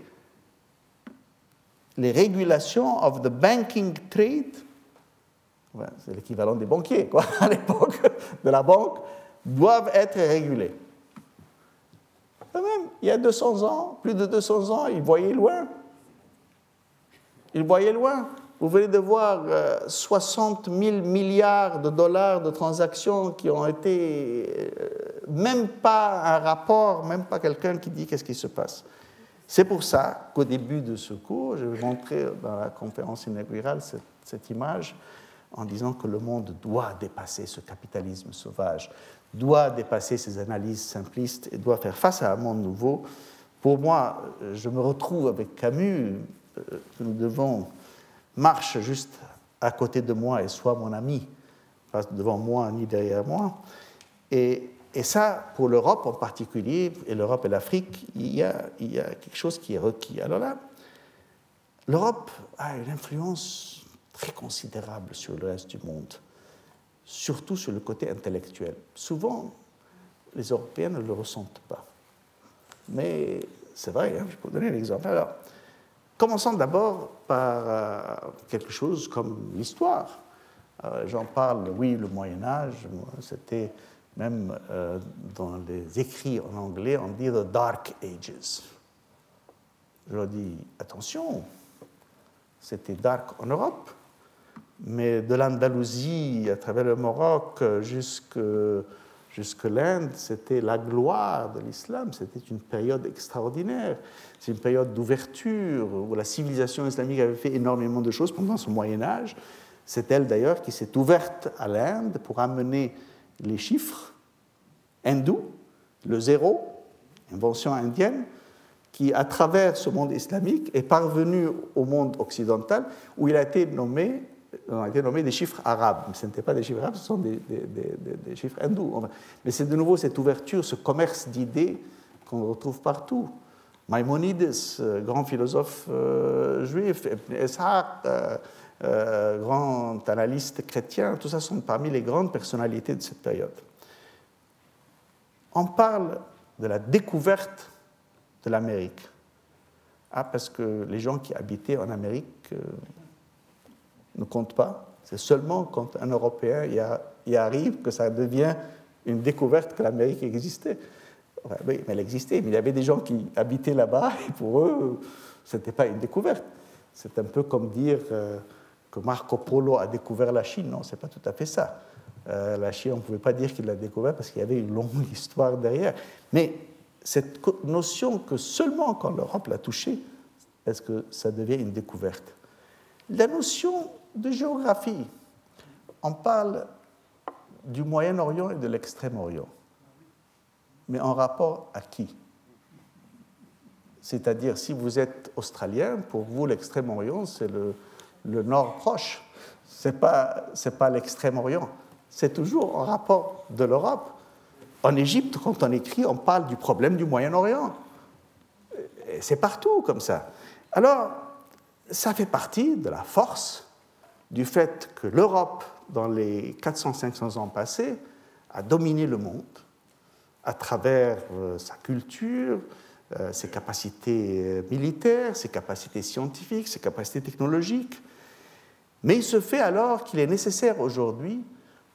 les régulations of the banking trade, c'est l'équivalent des banquiers, quoi, à l'époque de la banque, doivent être régulées. Quand même, il y a deux cents ans, plus de deux cents ans, ils voyaient loin. Ils voyaient loin. Vous venez de voir soixante mille milliards de dollars de transactions qui ont été même pas un rapport, même pas quelqu'un qui dit qu'est-ce qui se passe. C'est pour ça qu'au début de ce cours, je vais montrer dans la conférence inaugurale cette, cette image en disant que le monde doit dépasser ce capitalisme sauvage, doit dépasser ces analyses simplistes et doit faire face à un monde nouveau. Pour moi, je me retrouve avec Camus, que nous devons... marche juste à côté de moi et sois mon ami, pas devant moi ni derrière moi. Et, et ça, pour l'Europe en particulier, et l'Europe et l'Afrique, il y a, il y a quelque chose qui est requis. Alors là, l'Europe a une influence très considérable sur le reste du monde, surtout sur le côté intellectuel. Souvent, les Européens ne le ressentent pas. Mais c'est vrai, hein, je peux vous donner un exemple. Alors, commençons d'abord par quelque chose comme l'histoire. Euh, j'en parle, oui, le Moyen-Âge, c'était même euh, dans les écrits en anglais, on dit « the Dark Ages ». Je leur dis, attention, c'était dark en Europe, mais de l'Andalousie, à travers le Maroc, jusque, jusque l'Inde, c'était la gloire de l'islam, c'était une période extraordinaire. C'est une période d'ouverture où la civilisation islamique avait fait énormément de choses pendant son Moyen-Âge. C'est elle d'ailleurs qui s'est ouverte à l'Inde pour amener les chiffres hindous, le zéro, invention indienne, qui, à travers ce monde islamique, est parvenu au monde occidental où il a été nommé, on a été nommé des chiffres arabes. Mais ce n'étaient pas des chiffres arabes, ce sont des, des, des, des chiffres hindous. Mais c'est de nouveau cette ouverture, ce commerce d'idées qu'on retrouve partout. Maïmonides, grand philosophe euh, juif, Ishaq, euh, euh, grand analyste chrétien, tout ça sont parmi les grandes personnalités de cette période. On parle de la découverte de l'Amérique. Ah, parce que les gens qui habitaient en Amérique euh, ne comptent pas. C'est seulement quand un Européen y, a, y arrive que ça devient une découverte que l'Amérique existait. Oui, mais elle existait, mais il y avait des gens qui habitaient là-bas, et pour eux, ce n'était pas une découverte. C'est un peu comme dire que Marco Polo a découvert la Chine. Non, ce n'est pas tout à fait ça. Euh, la Chine, on ne pouvait pas dire qu'il l'a découvert parce qu'il y avait une longue histoire derrière. Mais cette notion que seulement quand l'Europe l'a touchée, est-ce que ça devient une découverte ? La notion de géographie, on parle du Moyen-Orient et de l'Extrême-Orient, mais en rapport à qui ? C'est-à-dire, si vous êtes australien, pour vous, l'Extrême-Orient, c'est le, le nord proche, c'est pas, c'est pas l'Extrême-Orient. C'est toujours en rapport de l'Europe. En Égypte, quand on écrit, on parle du problème du Moyen-Orient. Et c'est partout comme ça. Alors, ça fait partie de la force du fait que l'Europe, dans les quatre cents à cinq cents ans passés, a dominé le monde à travers euh, sa culture, euh, ses capacités militaires, ses capacités scientifiques, ses capacités technologiques. Mais il se fait alors qu'il est nécessaire aujourd'hui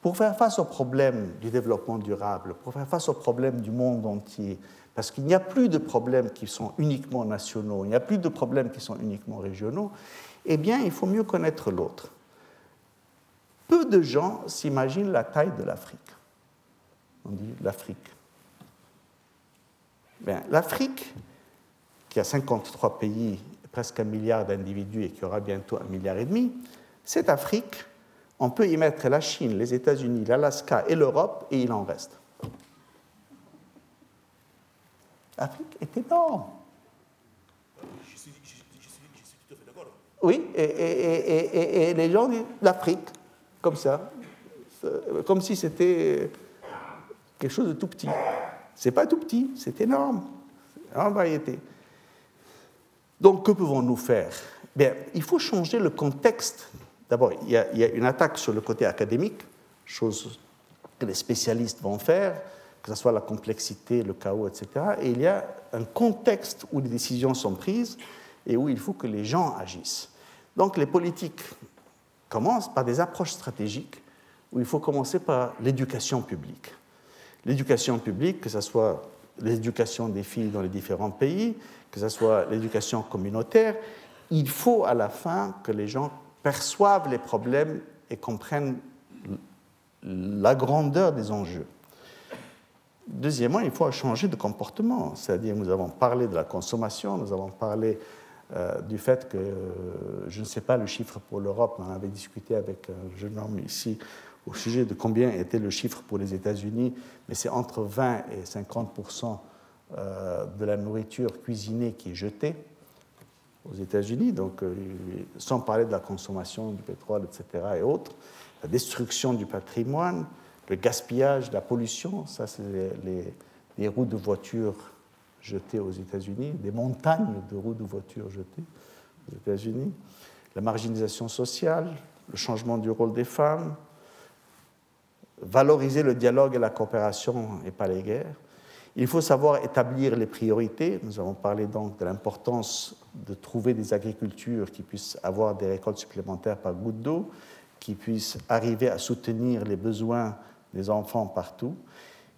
pour faire face au problème du développement durable, pour faire face au problème du monde entier, parce qu'il n'y a plus de problèmes qui sont uniquement nationaux, il n'y a plus de problèmes qui sont uniquement régionaux, eh bien, il faut mieux connaître l'autre. Peu de gens s'imaginent la taille de l'Afrique. On dit l'Afrique. Bien, l'Afrique, qui a cinquante-trois pays, presque un milliard d'individus et qui aura bientôt un milliard et demi, cette Afrique, on peut y mettre la Chine, les États-Unis, l'Alaska et l'Europe, et il en reste. L'Afrique est énorme. Je suis, je, je, je suis, je suis tout à fait d'accord. Oui, et, et, et, et, et les gens disent l'Afrique, comme ça, comme si c'était quelque chose de tout petit. C'est pas tout petit, c'est énorme, c'est une variété. Donc, que pouvons-nous faire ? Bien, il faut changer le contexte. D'abord, il y a, il y a une attaque sur le côté académique, chose que les spécialistes vont faire, que ce soit la complexité, le chaos, et cetera. Et il y a un contexte où les décisions sont prises et où il faut que les gens agissent. Donc, les politiques commencent par des approches stratégiques où il faut commencer par l'éducation publique. L'éducation publique, que ce soit l'éducation des filles dans les différents pays, que ce soit l'éducation communautaire, il faut à la fin que les gens perçoivent les problèmes et comprennent la grandeur des enjeux. Deuxièmement, il faut changer de comportement, c'est-à-dire nous avons parlé de la consommation, nous avons parlé euh, du fait que, euh, je ne sais pas le chiffre pour l'Europe, on avait discuté avec un jeune homme ici au sujet de combien était le chiffre pour les États-Unis, mais c'est entre vingt et cinquante pour cent euh, de la nourriture cuisinée qui est jetée aux États-Unis, donc euh, sans parler de la consommation du pétrole, et cetera, et autres, la destruction du patrimoine, le gaspillage, la pollution, ça c'est les, les roues de voitures jetées aux États-Unis, des montagnes de roues de voitures jetées aux États-Unis, la marginalisation sociale, le changement du rôle des femmes, valoriser le dialogue et la coopération et pas les guerres. Il faut savoir établir les priorités. Nous avons parlé donc de l'importance de trouver des agricultures qui puissent avoir des récoltes supplémentaires par goutte d'eau, qui puissent arriver à soutenir les besoins des enfants partout,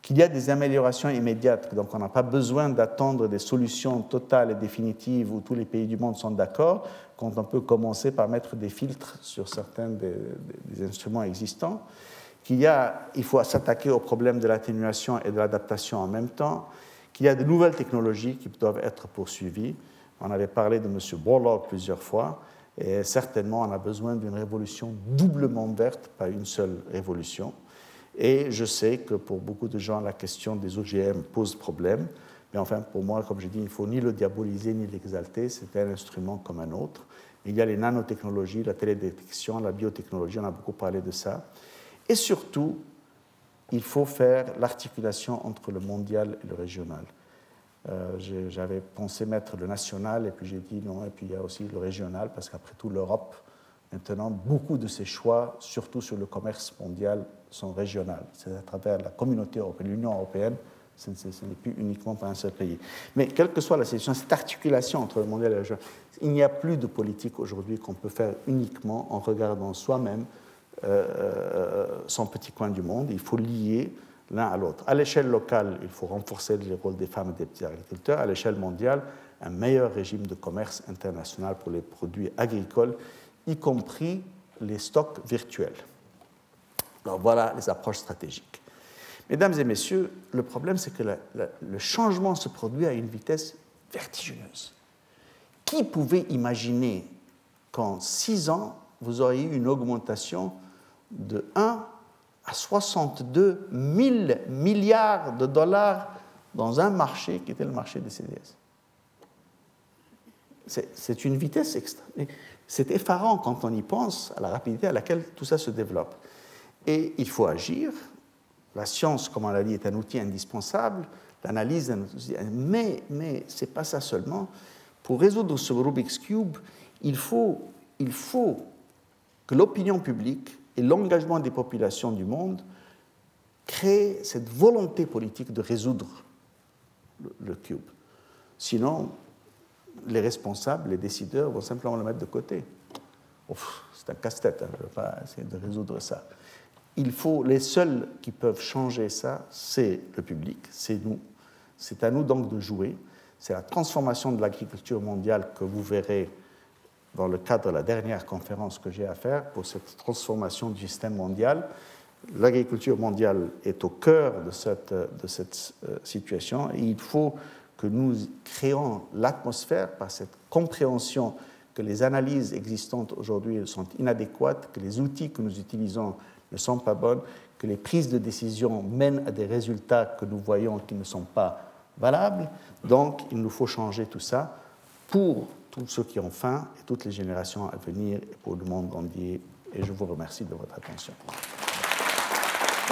qu'il y a des améliorations immédiates, donc on n'a pas besoin d'attendre des solutions totales et définitives où tous les pays du monde sont d'accord, quand on peut commencer par mettre des filtres sur certains des, des instruments existants. Qu'il y a, il faut s'attaquer au problème de l'atténuation et de l'adaptation en même temps, qu'il y a de nouvelles technologies qui doivent être poursuivies. On avait parlé de M. Borlaug plusieurs fois, et certainement on a besoin d'une révolution doublement verte, pas une seule révolution. Et je sais que pour beaucoup de gens, la question des O G M pose problème, mais enfin pour moi, comme je dis, il ne faut ni le diaboliser ni l'exalter, c'est un instrument comme un autre. Il y a les nanotechnologies, la télédétection, la biotechnologie, on a beaucoup parlé de ça. Et surtout, il faut faire l'articulation entre le mondial et le régional. Euh, j'avais pensé mettre le national, et puis j'ai dit non, et puis il y a aussi le régional, parce qu'après tout, l'Europe, maintenant, beaucoup de ses choix, surtout sur le commerce mondial, sont régionaux. C'est à travers la communauté européenne, l'Union européenne, ce n'est plus uniquement par un seul pays. Mais quelle que soit la situation, cette articulation entre le mondial et le régional, il n'y a plus de politique aujourd'hui qu'on peut faire uniquement en regardant soi-même Euh, son petit coin du monde, il faut lier l'un à l'autre. À l'échelle locale, il faut renforcer les rôles des femmes et des petits agriculteurs. À l'échelle mondiale, un meilleur régime de commerce international pour les produits agricoles, y compris les stocks virtuels. Alors voilà les approches stratégiques. Mesdames et messieurs, le problème, c'est que la, la, le changement se produit à une vitesse vertigineuse. Qui pouvait imaginer qu'en six ans, vous auriez une augmentation de un à soixante-deux mille milliards de dollars dans un marché qui était le marché des C D S. C'est, c'est une vitesse extra. C'est effarant quand on y pense à la rapidité à laquelle tout ça se développe. Et il faut agir. La science, comme on l'a dit, est un outil indispensable. L'analyse est un outil. Mais, mais ce n'est pas ça seulement. Pour résoudre ce Rubik's Cube, il faut, il faut que l'opinion publique et l'engagement des populations du monde créent cette volonté politique de résoudre le, le cube. Sinon, les responsables, les décideurs vont simplement le mettre de côté. Ouf, c'est un casse-tête, hein, je ne vais pas essayer de résoudre ça. Il faut, les seuls qui peuvent changer ça, c'est le public, c'est nous. C'est à nous donc de jouer. C'est la transformation de l'agriculture mondiale que vous verrez dans le cadre de la dernière conférence que j'ai à faire pour cette transformation du système mondial. L'agriculture mondiale est au cœur de cette, de cette situation et il faut que nous créions l'atmosphère par cette compréhension que les analyses existantes aujourd'hui sont inadéquates, que les outils que nous utilisons ne sont pas bonnes, que les prises de décision mènent à des résultats que nous voyons qui ne sont pas valables. Donc, il nous faut changer tout ça pour tous ceux qui ont faim et toutes les générations à venir et pour le monde entier. Et je vous remercie de votre attention.